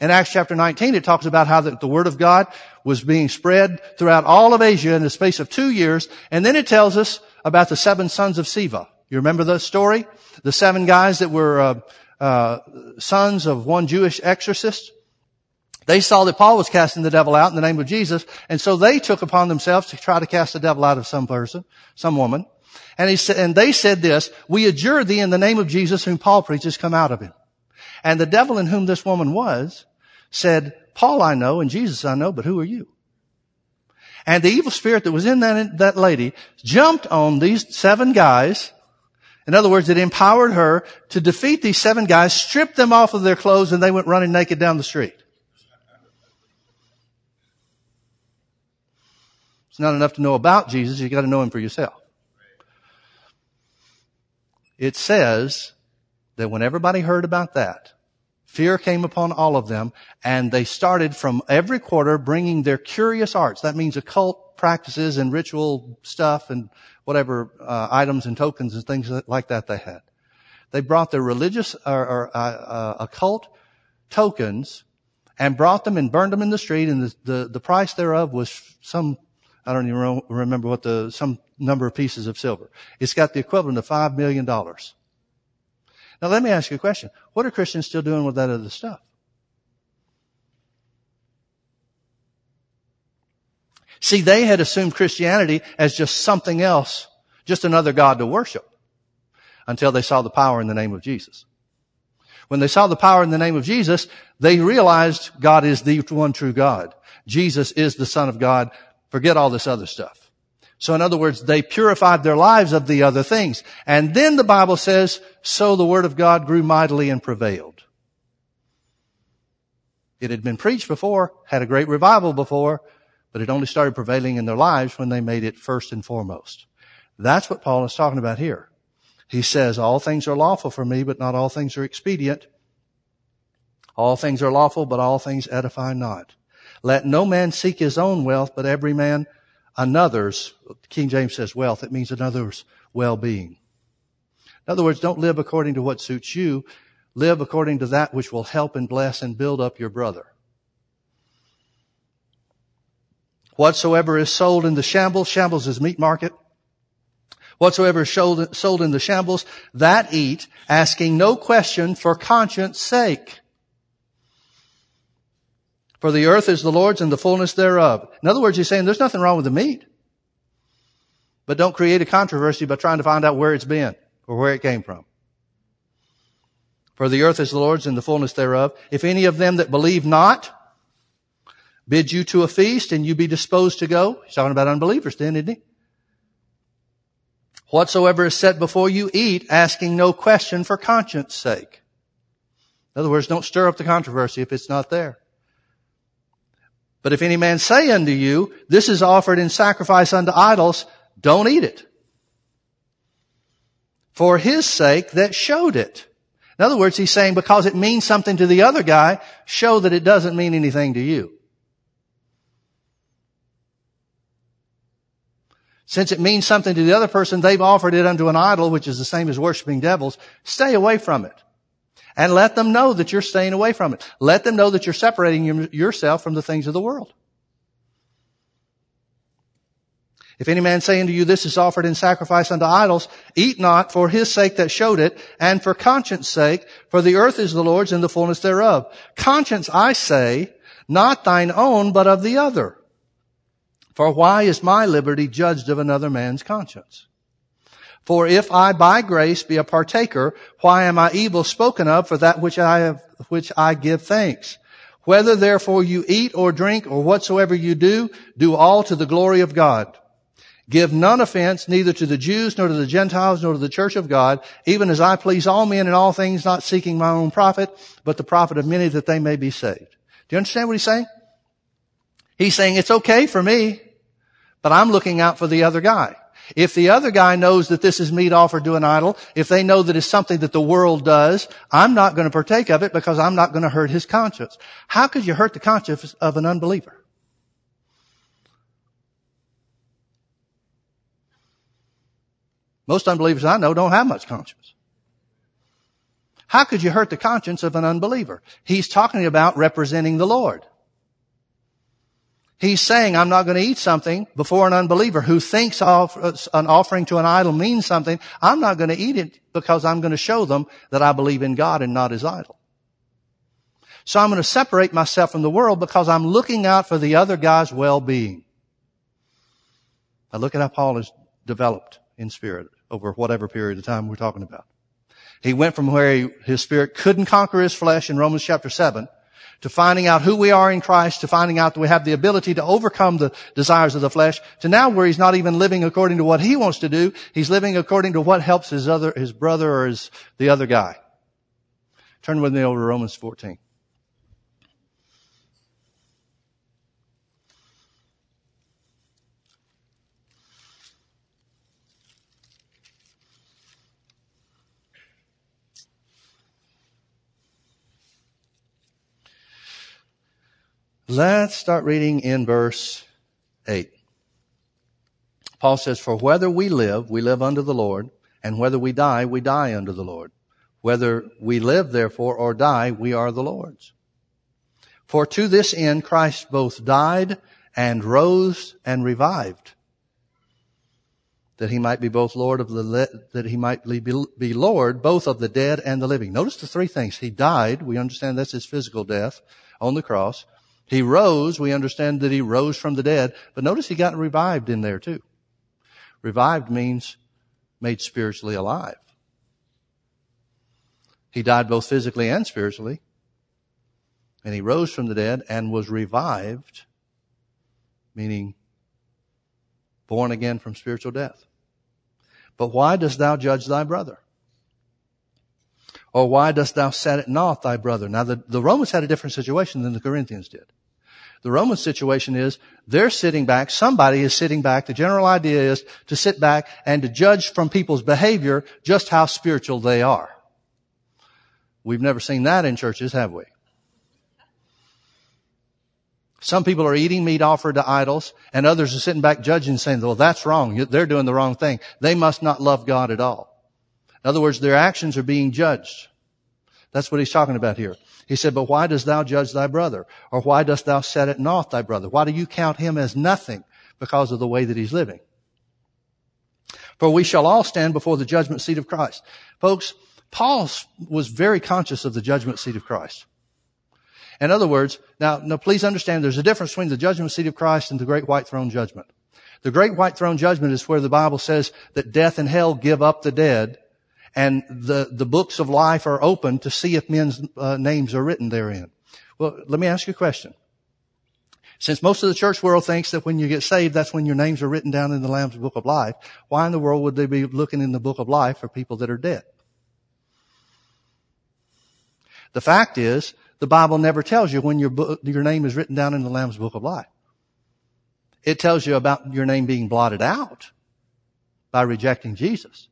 In Acts chapter nineteen, it talks about how the, the Word of God was being spread throughout all of Asia in the space of two years. And then it tells us about the seven sons of Sceva. You remember the story? The seven guys that were uh, uh sons of one Jewish exorcist. They saw that Paul was casting the devil out in the name of Jesus. And so they took upon themselves to try to cast the devil out of some person, some woman. And he said, and they said this, "We adjure thee in the name of Jesus whom Paul preaches, come out of him." And the devil in whom this woman was said, "Paul I know and Jesus I know, but who are you?" And the evil spirit that was in that, that lady jumped on these seven guys. In other words, it empowered her to defeat these seven guys, stripped them off of their clothes, and they went running naked down the street. It's not enough to know about Jesus. You've got to know him for yourself. It says that when everybody heard about that, fear came upon all of them, and they started from every quarter bringing their curious arts. That means occult practices and ritual stuff and whatever uh, items and tokens and things like that they had. They brought their religious or, or uh, uh, occult tokens and brought them and burned them in the street, and the, the, the price thereof was some, I don't even remember what the, some number of pieces of silver. It's got the equivalent of five million dollars. Now let me ask you a question. What are Christians still doing with that other stuff? See, they had assumed Christianity as just something else, just another God to worship, until they saw the power in the name of Jesus. When they saw the power in the name of Jesus, they realized God is the one true God. Jesus is the Son of God. Forget all this other stuff. So in other words, they purified their lives of the other things. And then the Bible says, so the word of God grew mightily and prevailed. It had been preached before, had a great revival before, but it only started prevailing in their lives when they made it first and foremost. That's what Paul is talking about here. He says, all things are lawful for me, but not all things are expedient. All things are lawful, but all things edify not. Let no man seek his own wealth, but every man another's. King James says wealth. It means another's well-being. In other words, don't live according to what suits you. Live according to that which will help and bless and build up your brother. Whatsoever is sold in the shambles, shambles is meat market. Whatsoever is sold in the shambles, that eat, asking no question for conscience sake. For the earth is the Lord's and the fullness thereof. In other words, he's saying there's nothing wrong with the meat. But don't create a controversy by trying to find out where it's been or where it came from. For the earth is the Lord's and the fullness thereof. If any of them that believe not bid you to a feast and you be disposed to go. He's talking about unbelievers then, isn't he? Whatsoever is set before you eat, asking no question for conscience sake. In other words, don't stir up the controversy if it's not there. But if any man say unto you, this is offered in sacrifice unto idols, don't eat it. For his sake that showed it. In other words, he's saying because it means something to the other guy, show that it doesn't mean anything to you. Since it means something to the other person, they've offered it unto an idol, which is the same as worshiping devils. Stay away from it. And let them know that you're staying away from it. Let them know that you're separating yourself from the things of the world. If any man say unto you, this is offered in sacrifice unto idols, eat not for his sake that showed it, and for conscience sake, for the earth is the Lord's and the fullness thereof. Conscience, I say, not thine own, but of the other. For why is my liberty judged of another man's conscience? For if I by grace be a partaker, why am I evil spoken of for that which I have, which I give thanks? Whether therefore you eat or drink or whatsoever you do, do all to the glory of God. Give none offense, neither to the Jews, nor to the Gentiles, nor to the church of God, even as I please all men in all things, not seeking my own profit, but the profit of many that they may be saved. Do you understand what he's saying? He's saying it's okay for me, but I'm looking out for the other guy. If the other guy knows that this is meat offered to an idol, if they know that it's something that the world does, I'm not going to partake of it because I'm not going to hurt his conscience. How could you hurt the conscience of an unbeliever? Most unbelievers I know don't have much conscience. How could you hurt the conscience of an unbeliever? He's talking about representing the Lord. He's saying, I'm not going to eat something before an unbeliever who thinks an offering to an idol means something. I'm not going to eat it because I'm going to show them that I believe in God and not his idol. So I'm going to separate myself from the world because I'm looking out for the other guy's well-being. Now look at how Paul is developed in spirit over whatever period of time we're talking about. He went from where he, his spirit couldn't conquer his flesh in Romans chapter seven to finding out who we are in Christ, to finding out that we have the ability to overcome the desires of the flesh, to now where he's not even living according to what he wants to do. He's living according to what helps his other, his brother or his, the other guy. Turn with me over to Romans fourteen. Let's start reading in verse eight. Paul says, for whether we live, we live unto the Lord, and whether we die, we die unto the Lord. Whether we live, therefore, or die, we are the Lord's. For to this end Christ both died and rose and revived, that he might be both Lord of the le- that he might be Lord both of the dead and the living. Notice the three things. He died. We understand that's his physical death on the cross. He rose. We understand that he rose from the dead. But notice he got revived in there too. Revived means made spiritually alive. He died both physically and spiritually. And he rose from the dead and was revived, meaning born again from spiritual death. But why dost thou judge thy brother? Or why dost thou set at naught thy brother? Now, the, the Romans had a different situation than the Corinthians did. The Roman situation is they're sitting back. Somebody is sitting back. The general idea is to sit back and to judge from people's behavior just how spiritual they are. We've never seen that in churches, have we? Some people are eating meat offered to idols, and others are sitting back judging and saying, well, that's wrong. They're doing the wrong thing. They must not love God at all. In other words, their actions are being judged. That's what he's talking about here. He said, but why dost thou judge thy brother? Or why dost thou set at naught thy brother? Why do you count him as nothing because of the way that he's living? For we shall all stand before the judgment seat of Christ. Folks, Paul was very conscious of the judgment seat of Christ. In other words, now, now please understand there's a difference between the judgment seat of Christ and the great white throne judgment. The great white throne judgment is where the Bible says that death and hell give up the dead, and the, the books of life are open to see if men's uh, names are written therein. Well, let me ask you a question. Since most of the church world thinks that when you get saved, that's when your names are written down in the Lamb's Book of Life, why in the world would they be looking in the Book of Life for people that are dead? The fact is, the Bible never tells you when your book, your name is written down in the Lamb's Book of Life. It tells you about your name being blotted out by rejecting Jesus.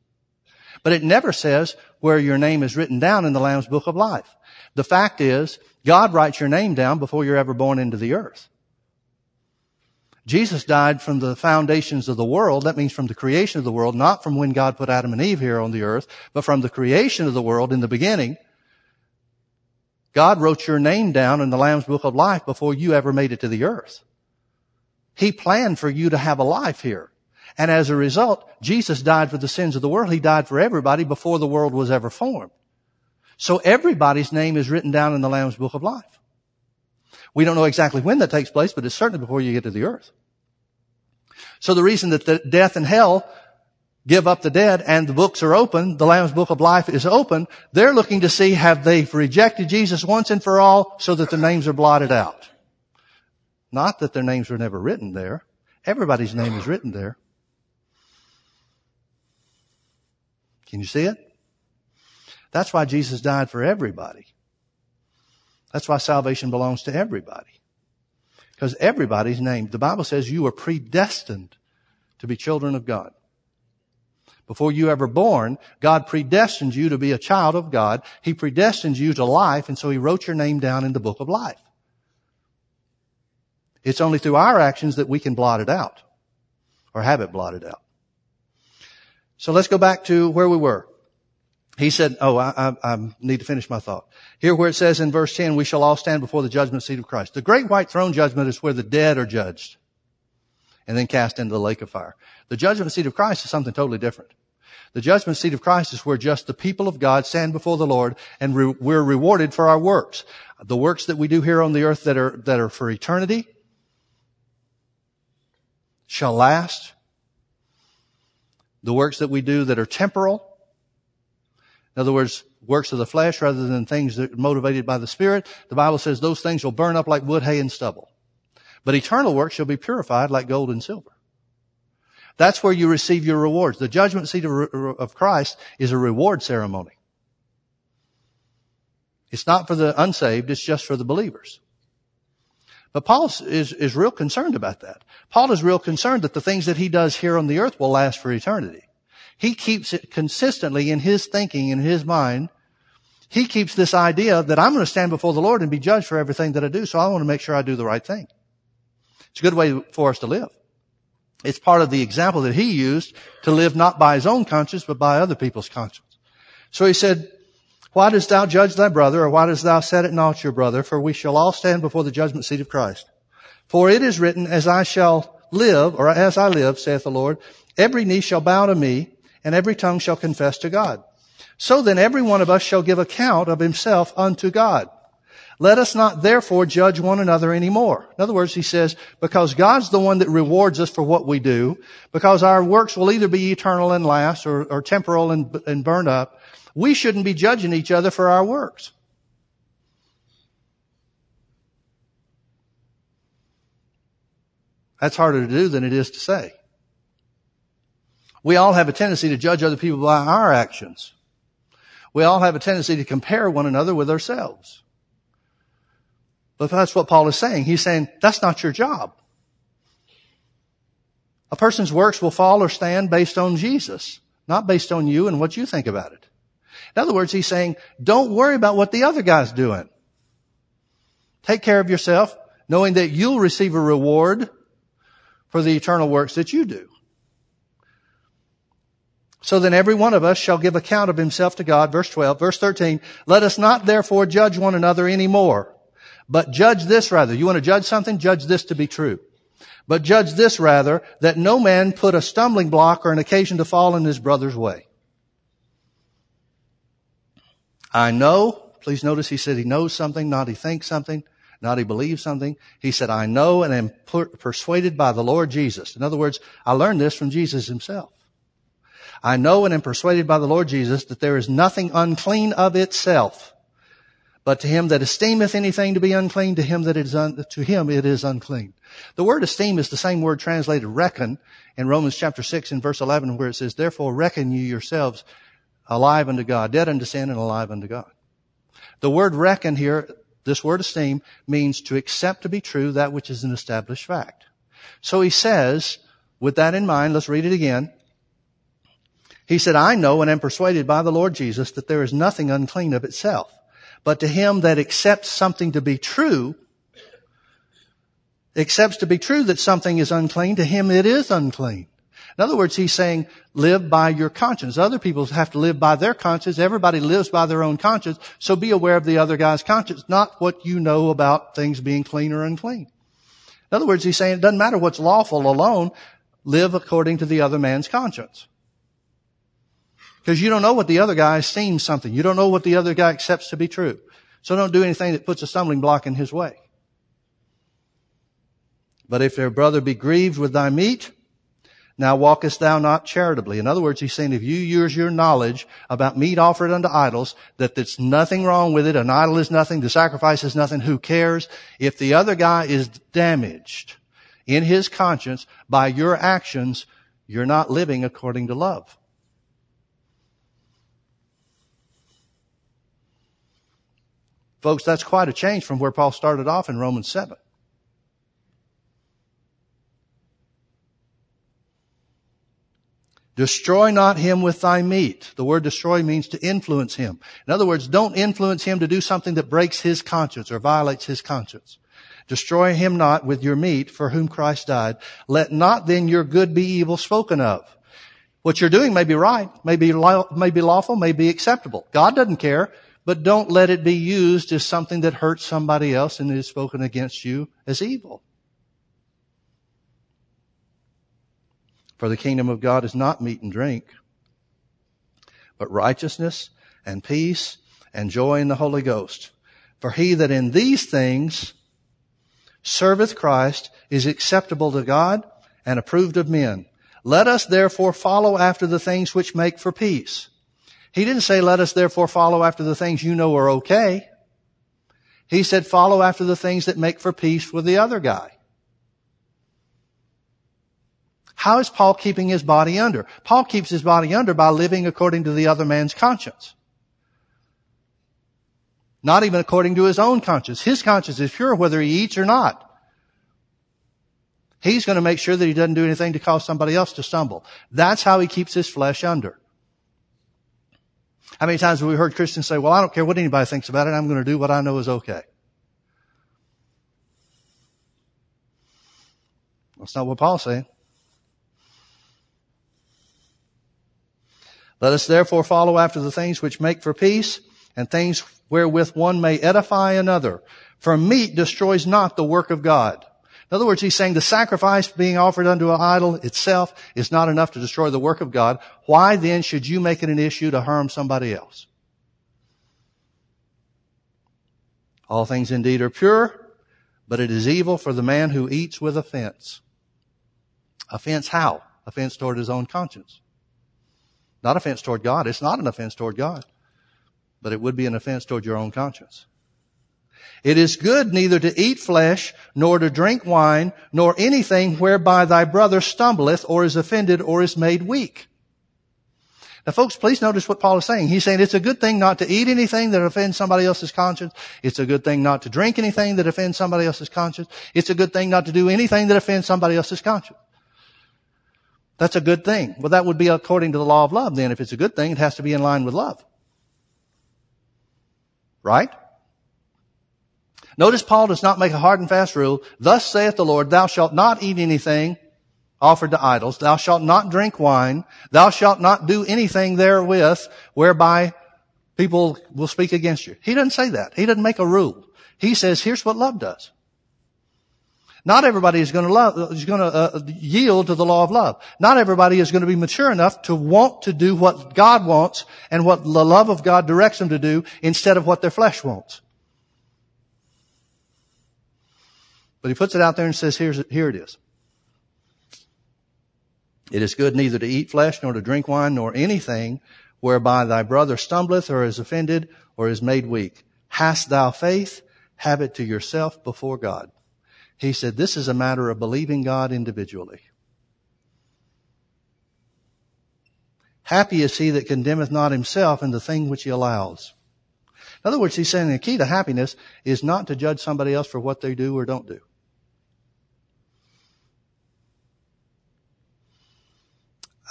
But it never says where your name is written down in the Lamb's Book of Life. The fact is, God writes your name down before you're ever born into the earth. Jesus died from the foundations of the world. That means from the creation of the world, not from when God put Adam and Eve here on the earth, but from the creation of the world in the beginning. God wrote your name down in the Lamb's Book of Life before you ever made it to the earth. He planned for you to have a life here. And as a result, Jesus died for the sins of the world. He died for everybody before the world was ever formed. So everybody's name is written down in the Lamb's Book of Life. We don't know exactly when that takes place, but it's certainly before you get to the earth. So the reason that the death and hell give up the dead and the books are open, the Lamb's Book of Life is open, they're looking to see have they rejected Jesus once and for all so that their names are blotted out. Not that their names were never written there. Everybody's name is written there. Can you see it? That's why Jesus died for everybody. That's why salvation belongs to everybody. Because everybody's named. The Bible says you are predestined to be children of God. Before you ever born, God predestined you to be a child of God. He predestined you to life, and so He wrote your name down in the book of life. It's only through our actions that we can blot it out or have it blotted out. So let's go back to where we were. He said, oh, I, I, I need to finish my thought. Here where it says in verse ten, we shall all stand before the judgment seat of Christ. The great white throne judgment is where the dead are judged and then cast into the lake of fire. The judgment seat of Christ is something totally different. The judgment seat of Christ is where just the people of God stand before the Lord, and re- we're rewarded for our works. The works that we do here on the earth that are, that are for eternity shall last. The works that we do that are temporal, in other words, works of the flesh rather than things that are motivated by the Spirit, the Bible says those things will burn up like wood, hay, and stubble. But eternal works shall be purified like gold and silver. That's where you receive your rewards. The judgment seat of, of Christ is a reward ceremony. It's not for the unsaved, it's just for the believers. But Paul is, is real concerned about that. Paul is real concerned that the things that he does here on the earth will last for eternity. He keeps it consistently in his thinking, in his mind. He keeps this idea that I'm going to stand before the Lord and be judged for everything that I do, so I want to make sure I do the right thing. It's a good way for us to live. It's part of the example that he used to live not by his own conscience, but by other people's conscience. So he said, why dost thou judge thy brother, or why dost thou set at naught your brother? For we shall all stand before the judgment seat of Christ. For it is written, as I shall live, or as I live, saith the Lord, every knee shall bow to me, and every tongue shall confess to God. So then every one of us shall give account of himself unto God. Let us not therefore judge one another anymore. In other words, he says, because God's the one that rewards us for what we do, because our works will either be eternal and last or, or temporal and, and burn up, we shouldn't be judging each other for our works. That's harder to do than it is to say. We all have a tendency to judge other people by our actions. We all have a tendency to compare one another with ourselves. But that's what Paul is saying. He's saying, that's not your job. A person's works will fall or stand based on Jesus, not based on you and what you think about it. In other words, he's saying, don't worry about what the other guy's doing. Take care of yourself, knowing that you'll receive a reward for the eternal works that you do. So then every one of us shall give account of himself to God. Verse twelve, verse thirteen, let us not therefore judge one another anymore. But judge this rather. You want to judge something? Judge this to be true. But judge this rather, that no man put a stumbling block or an occasion to fall in his brother's way. I know. Please notice he said he knows something, not he thinks something, not he believes something. He said, I know and am per- persuaded by the Lord Jesus. In other words, I learned this from Jesus himself. I know and am persuaded by the Lord Jesus that there is nothing unclean of itself. But to him that esteemeth anything to be unclean, to him that is un- to him it is unclean. The word esteem is the same word translated reckon in Romans chapter six and verse eleven, where it says, therefore reckon you yourselves alive unto God, dead unto sin and alive unto God. The word reckon here, this word esteem, means to accept to be true that which is an established fact. So he says, with that in mind, let's read it again. He said, I know and am persuaded by the Lord Jesus that there is nothing unclean of itself. But to him that accepts something to be true, accepts to be true that something is unclean, to him it is unclean. In other words, he's saying, live by your conscience. Other people have to live by their conscience. Everybody lives by their own conscience. So be aware of the other guy's conscience, not what you know about things being clean or unclean. In other words, he's saying it doesn't matter what's lawful alone. Live according to the other man's conscience. Because you don't know what the other guy esteems something. You don't know what the other guy accepts to be true. So don't do anything that puts a stumbling block in his way. But if their brother be grieved with thy meat, now walkest thou not charitably. In other words, he's saying if you use your knowledge about meat offered unto idols, that there's nothing wrong with it, an idol is nothing, the sacrifice is nothing, who cares? If the other guy is damaged in his conscience by your actions, you're not living according to love. Folks, that's quite a change from where Paul started off in Romans seven. Destroy not him with thy meat. The word destroy means to influence him. In other words, don't influence him to do something that breaks his conscience or violates his conscience. Destroy him not with your meat, for whom Christ died. Let not then your good be evil spoken of. What you're doing may be right, may be, law, may be lawful, may be acceptable. God doesn't care, but don't let it be used as something that hurts somebody else and is spoken against you as evil. For the kingdom of God is not meat and drink, but righteousness and peace and joy in the Holy Ghost. For he that in these things serveth Christ is acceptable to God and approved of men. Let us therefore follow after the things which make for peace. He didn't say, let us therefore follow after the things you know are okay. He said, follow after the things that make for peace with the other guy. How is Paul keeping his body under? Paul keeps his body under by living according to the other man's conscience. Not even according to his own conscience. His conscience is pure whether he eats or not. He's going to make sure that he doesn't do anything to cause somebody else to stumble. That's how he keeps his flesh under. How many times have we heard Christians say, well, I don't care what anybody thinks about it. I'm going to do what I know is okay. That's not what Paul's saying. Let us therefore follow after the things which make for peace and things wherewith one may edify another. For meat destroys not the work of God. In other words, he's saying the sacrifice being offered unto an idol itself is not enough to destroy the work of God. Why then should you make it an issue to harm somebody else? All things indeed are pure, but it is evil for the man who eats with offense. Offense how? Offense toward his own conscience. Not offense toward God. It's not an offense toward God, but it would be an offense toward your own conscience. It is good neither to eat flesh, nor to drink wine, nor anything whereby thy brother stumbleth, or is offended, or is made weak. Now, folks, please notice what Paul is saying. He's saying it's a good thing not to eat anything that offends somebody else's conscience. It's a good thing not to drink anything that offends somebody else's conscience. It's a good thing not to do anything that offends somebody else's conscience. That's a good thing. Well, that would be according to the law of love then. If it's a good thing, it has to be in line with love. Right? Notice Paul does not make a hard and fast rule. Thus saith the Lord, thou shalt not eat anything offered to idols. Thou shalt not drink wine. Thou shalt not do anything therewith whereby people will speak against you. He doesn't say that. He doesn't make a rule. He says, here's what love does. Not everybody is going to love, is going to uh, yield to the law of love. Not everybody is going to be mature enough to want to do what God wants and what the love of God directs them to do instead of what their flesh wants. But he puts it out there and says, here's, here it is. It is good neither to eat flesh nor to drink wine nor anything whereby thy brother stumbleth or is offended or is made weak. Hast thou faith? Have it to yourself before God. He said, this is a matter of believing God individually. Happy is he that condemneth not himself in the thing which he allows. In other words, he's saying the key to happiness is not to judge somebody else for what they do or don't do.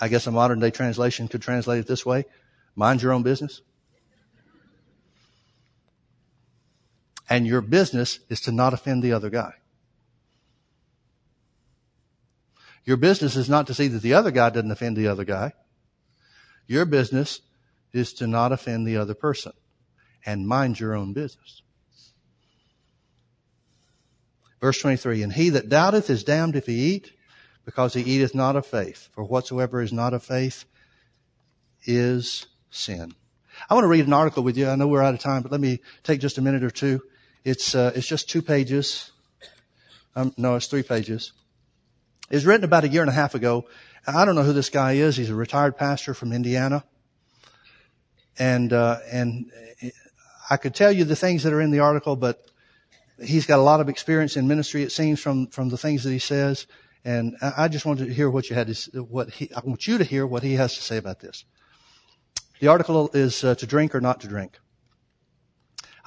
I guess a modern day translation could translate it this way. Mind your own business. And your business is to not offend the other guy. Your business is not to see that the other guy doesn't offend the other guy. Your business is to not offend the other person and mind your own business. Verse twenty-three, and he that doubteth is damned if he eat, because he eateth not of faith. For whatsoever is not of faith is sin. I want to read an article with you. I know we're out of time, but let me take just a minute or two. It's uh, it's just two pages. Um, no, it's three pages. It was written about a year and a half ago. I don't know who this guy is. He's a retired pastor from Indiana. And, uh, and I could tell you the things that are in the article, but he's got a lot of experience in ministry, it seems, from, from the things that he says. And I just wanted to hear what you had to, what he, I want you to hear what he has to say about this. The article is uh, to drink or not to drink.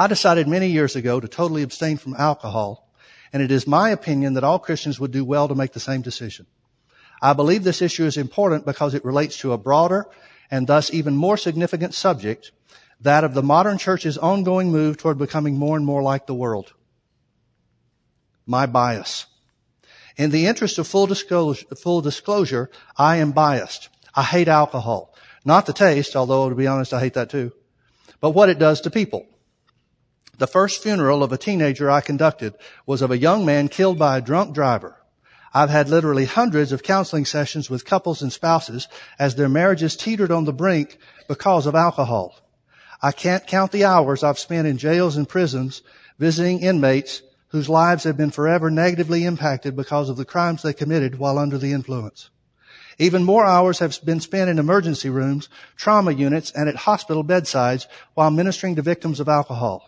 I decided many years ago to totally abstain from alcohol, and it is my opinion that all Christians would do well to make the same decision. I believe this issue is important because it relates to a broader and thus even more significant subject, that of the modern church's ongoing move toward becoming more and more like the world. My bias. In the interest of full disclosure, full disclosure, I am biased. I hate alcohol. Not the taste, although to be honest, I hate that too, but what it does to people. The first funeral of a teenager I conducted was of a young man killed by a drunk driver. I've had literally hundreds of counseling sessions with couples and spouses as their marriages teetered on the brink because of alcohol. I can't count the hours I've spent in jails and prisons visiting inmates whose lives have been forever negatively impacted because of the crimes they committed while under the influence. Even more hours have been spent in emergency rooms, trauma units, and at hospital bedsides while ministering to victims of alcohol.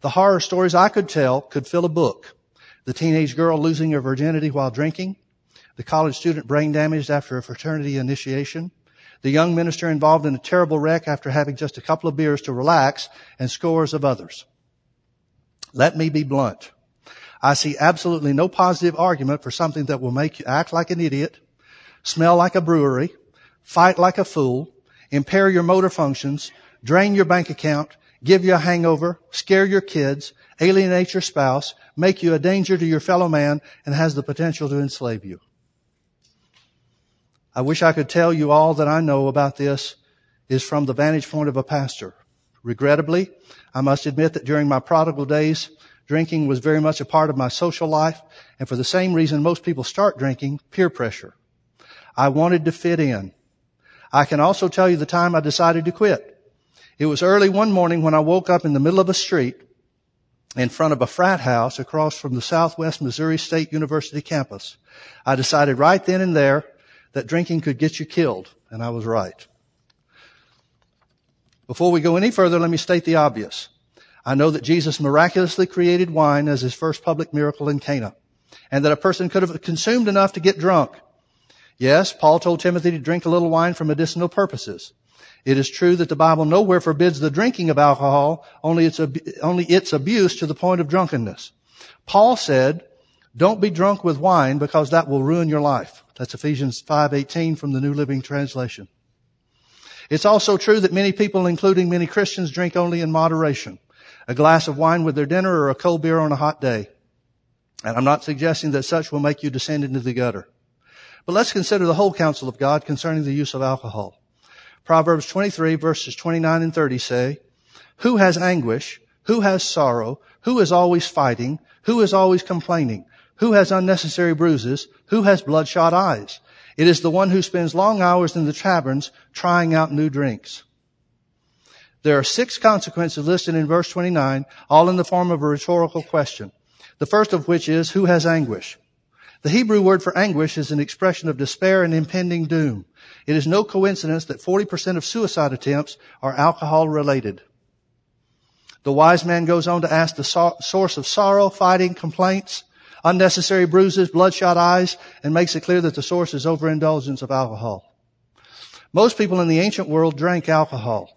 The horror stories I could tell could fill a book. The teenage girl losing her virginity while drinking, the college student brain damaged after a fraternity initiation, the young minister involved in a terrible wreck after having just a couple of beers to relax, and scores of others. Let me be blunt. I see absolutely no positive argument for something that will make you act like an idiot, smell like a brewery, fight like a fool, impair your motor functions, drain your bank account, give you a hangover, scare your kids, alienate your spouse, make you a danger to your fellow man, and has the potential to enslave you. I wish I could tell you all that I know about this is from the vantage point of a pastor. Regrettably, I must admit that during my prodigal days, drinking was very much a part of my social life, and for the same reason most people start drinking, peer pressure. I wanted to fit in. I can also tell you the time I decided to quit. It was early one morning when I woke up in the middle of a street in front of a frat house across from the Southwest Missouri State University campus. I decided right then and there that drinking could get you killed, and I was right. Before we go any further, let me state the obvious. I know that Jesus miraculously created wine as his first public miracle in Cana, and that a person could have consumed enough to get drunk. Yes, Paul told Timothy to drink a little wine for medicinal purposes. It is true that the Bible nowhere forbids the drinking of alcohol, only its, ab- only its abuse to the point of drunkenness. Paul said, "Don't be drunk with wine because that will ruin your life." That's Ephesians five eighteen from the New Living Translation. It's also true that many people, including many Christians, drink only in moderation, a glass of wine with their dinner or a cold beer on a hot day. And I'm not suggesting that such will make you descend into the gutter. But let's consider the whole counsel of God concerning the use of alcohol. Proverbs twenty-three verses twenty-nine and thirty say, "Who has anguish? Who has sorrow? Who is always fighting? Who is always complaining? Who has unnecessary bruises? Who has bloodshot eyes? It is the one who spends long hours in the taverns trying out new drinks." There are six consequences listed in verse twenty-nine, all in the form of a rhetorical question. The first of which is, who has anguish? The Hebrew word for anguish is an expression of despair and impending doom. It is no coincidence that forty percent of suicide attempts are alcohol-related. The wise man goes on to ask the so- source of sorrow, fighting, complaints, unnecessary bruises, bloodshot eyes, and makes it clear that the source is overindulgence of alcohol. Most people in the ancient world drank alcohol.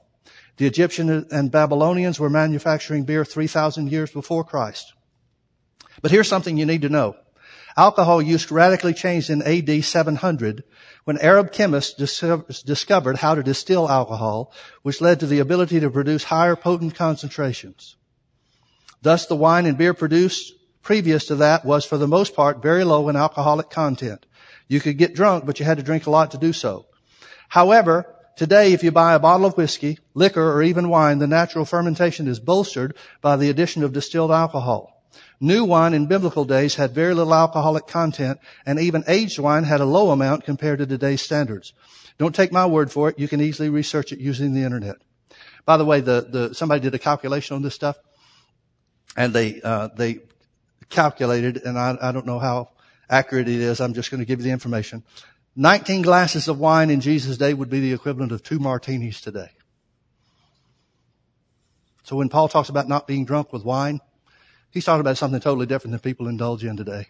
The Egyptians and Babylonians were manufacturing beer three thousand years before Christ. But here's something you need to know. Alcohol use radically changed in A D seven hundred when Arab chemists dis- discovered how to distill alcohol, which led to the ability to produce higher potent concentrations. Thus, the wine and beer produced previous to that was, for the most part, very low in alcoholic content. You could get drunk, but you had to drink a lot to do so. However, today, if you buy a bottle of whiskey, liquor, or even wine, the natural fermentation is bolstered by the addition of distilled alcohol. New wine in biblical days had very little alcoholic content, and even aged wine had a low amount compared to today's standards. Don't take my word for it. You can easily research it using the internet. By the way, the, the somebody did a calculation on this stuff, and they uh they calculated, and I, I don't know how accurate it is. I'm just going to give you the information. nineteen glasses of wine in Jesus' day would be the equivalent of two martinis today. So when Paul talks about not being drunk with wine, he's talking about something totally different than people indulge in today.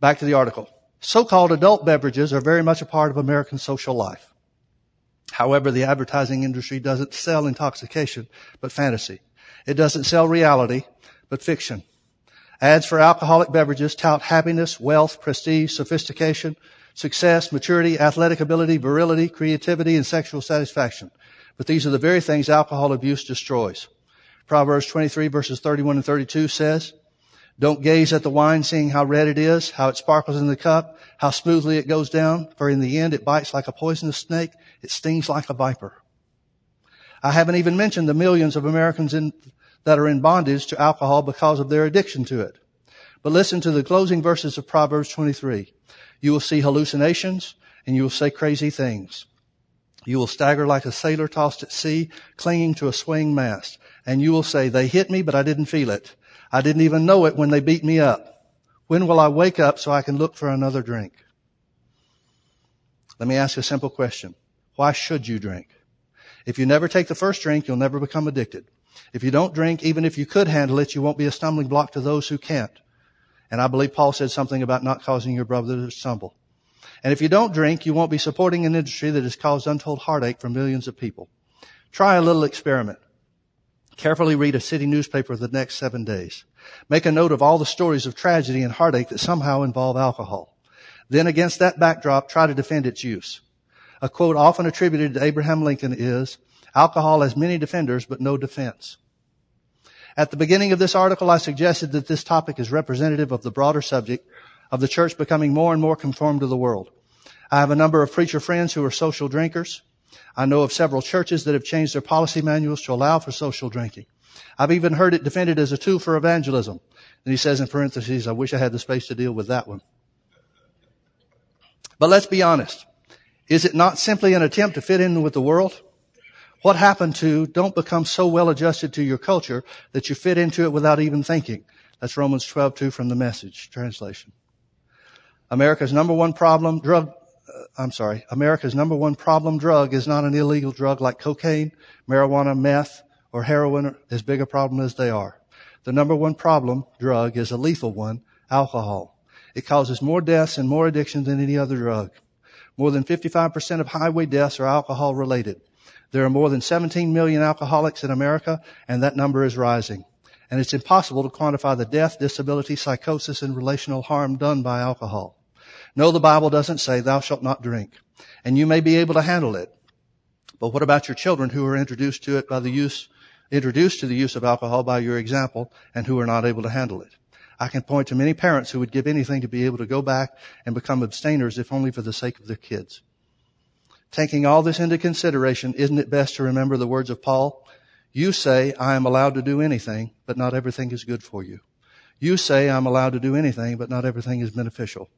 Back to the article. So-called adult beverages are very much a part of American social life. However, the advertising industry doesn't sell intoxication, but fantasy. It doesn't sell reality, but fiction. Ads for alcoholic beverages tout happiness, wealth, prestige, sophistication, success, maturity, athletic ability, virility, creativity, and sexual satisfaction. But these are the very things alcohol abuse destroys. Proverbs twenty-three verses thirty-one and thirty-two says, "Don't gaze at the wine, seeing how red it is, how it sparkles in the cup, how smoothly it goes down, for in the end it bites like a poisonous snake, it stings like a viper." I haven't even mentioned the millions of Americans in, that are in bondage to alcohol because of their addiction to it. But listen to the closing verses of Proverbs twenty-three. "You will see hallucinations, and you will say crazy things. You will stagger like a sailor tossed at sea, clinging to a swaying mast. And you will say, 'They hit me, but I didn't feel it. I didn't even know it when they beat me up. When will I wake up so I can look for another drink?'" Let me ask a simple question. Why should you drink? If you never take the first drink, you'll never become addicted. If you don't drink, even if you could handle it, you won't be a stumbling block to those who can't. And I believe Paul said something about not causing your brother to stumble. And if you don't drink, you won't be supporting an industry that has caused untold heartache for millions of people. Try a little experiment. Carefully read a city newspaper the next seven days. Make a note of all the stories of tragedy and heartache that somehow involve alcohol. Then against that backdrop, try to defend its use. A quote often attributed to Abraham Lincoln is, "Alcohol has many defenders, but no defense." At the beginning of this article, I suggested that this topic is representative of the broader subject of the church becoming more and more conformed to the world. I have a number of preacher friends who are social drinkers. I know of several churches that have changed their policy manuals to allow for social drinking. I've even heard it defended as a tool for evangelism. And he says in parentheses, "I wish I had the space to deal with that one." But let's be honest. Is it not simply an attempt to fit in with the world? What happened to don't become so well adjusted to your culture that you fit into it without even thinking? That's Romans twelve two from the Message translation. America's number one problem drug I'm sorry, America's number one problem drug is not an illegal drug like cocaine, marijuana, meth, or heroin, as big a problem as they are. The number one problem drug is a lethal one, alcohol. It causes more deaths and more addiction than any other drug. More than fifty-five percent of highway deaths are alcohol-related. There are more than seventeen million alcoholics in America, and that number is rising. And it's impossible to quantify the death, disability, psychosis, and relational harm done by alcohol. No, the Bible doesn't say thou shalt not drink, and you may be able to handle it. But what about your children who are introduced to it by the use, introduced to the use of alcohol by your example and who are not able to handle it? I can point to many parents who would give anything to be able to go back and become abstainers if only for the sake of their kids. Taking all this into consideration, isn't it best to remember the words of Paul? "You say I am allowed to do anything, but not everything is good for you. You say I'm allowed to do anything, but not everything is beneficial.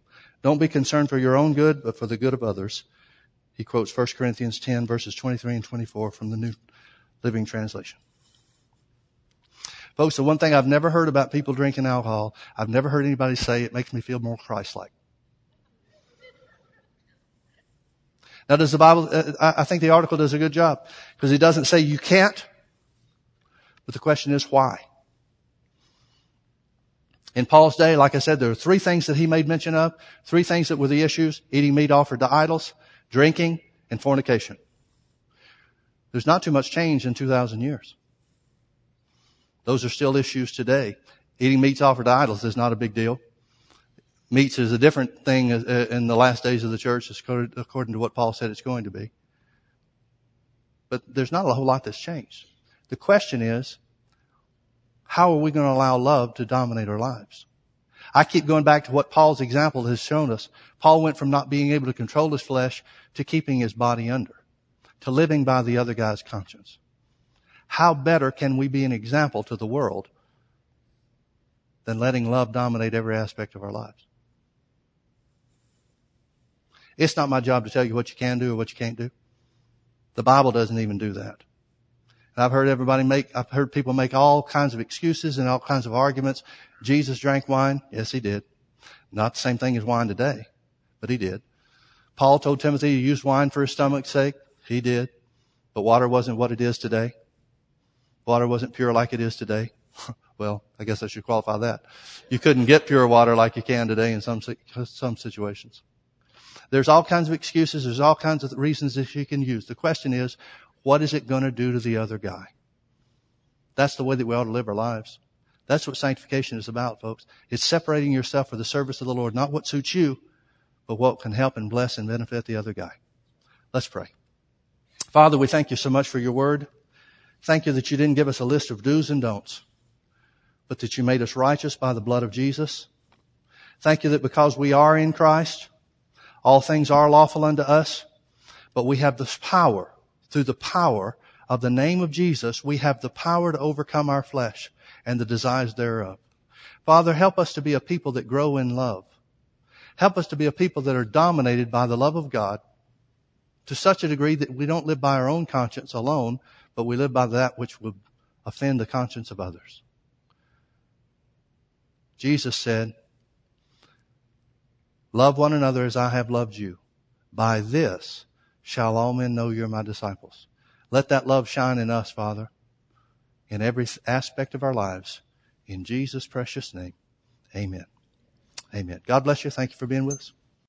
Don't be concerned for your own good, but for the good of others." He quotes First Corinthians ten, verses twenty-three and twenty-four from the New Living Translation. Folks, the one thing I've never heard about people drinking alcohol, I've never heard anybody say, "It makes me feel more Christ-like." Now, does the Bible, I think the article does a good job, because it doesn't say you can't, but the question is why? In Paul's day, like I said, there are three things that he made mention of, three things that were the issues: eating meat offered to idols, drinking, and fornication. There's not too much change in two thousand years. Those are still issues today. Eating meats offered to idols is not a big deal. Meats is a different thing in the last days of the church, according to what Paul said it's going to be. But there's not a whole lot that's changed. The question is, how are we going to allow love to dominate our lives? I keep going back to what Paul's example has shown us. Paul went from not being able to control his flesh to keeping his body under, to living by the other guy's conscience. How better can we be an example to the world than letting love dominate every aspect of our lives? It's not my job to tell you what you can do or what you can't do. The Bible doesn't even do that. I've heard everybody make, I've heard people make all kinds of excuses and all kinds of arguments. Jesus drank wine. Yes, he did. Not the same thing as wine today, but he did. Paul told Timothy to use wine for his stomach's sake. He did. But water wasn't what it is today. Water wasn't pure like it is today. Well, I guess I should qualify that. You couldn't get pure water like you can today in some, some situations. There's all kinds of excuses. There's all kinds of reasons that you can use. The question is, what is it going to do to the other guy? That's the way that we ought to live our lives. That's what sanctification is about, folks. It's separating yourself for the service of the Lord, not what suits you, but what can help and bless and benefit the other guy. Let's pray. Father, we thank you so much for your word. Thank you that you didn't give us a list of do's and don'ts, but that you made us righteous by the blood of Jesus. Thank you that because we are in Christ, all things are lawful unto us, but we have this power, through the power of the name of Jesus, we have the power to overcome our flesh and the desires thereof. Father, help us to be a people that grow in love. Help us to be a people that are dominated by the love of God to such a degree that we don't live by our own conscience alone, but we live by that which would offend the conscience of others. Jesus said, love one another as I have loved you. By this shall all men know you're my disciples. Let that love shine in us, Father, in every aspect of our lives. In Jesus' precious name, amen. Amen. God bless you. Thank you for being with us.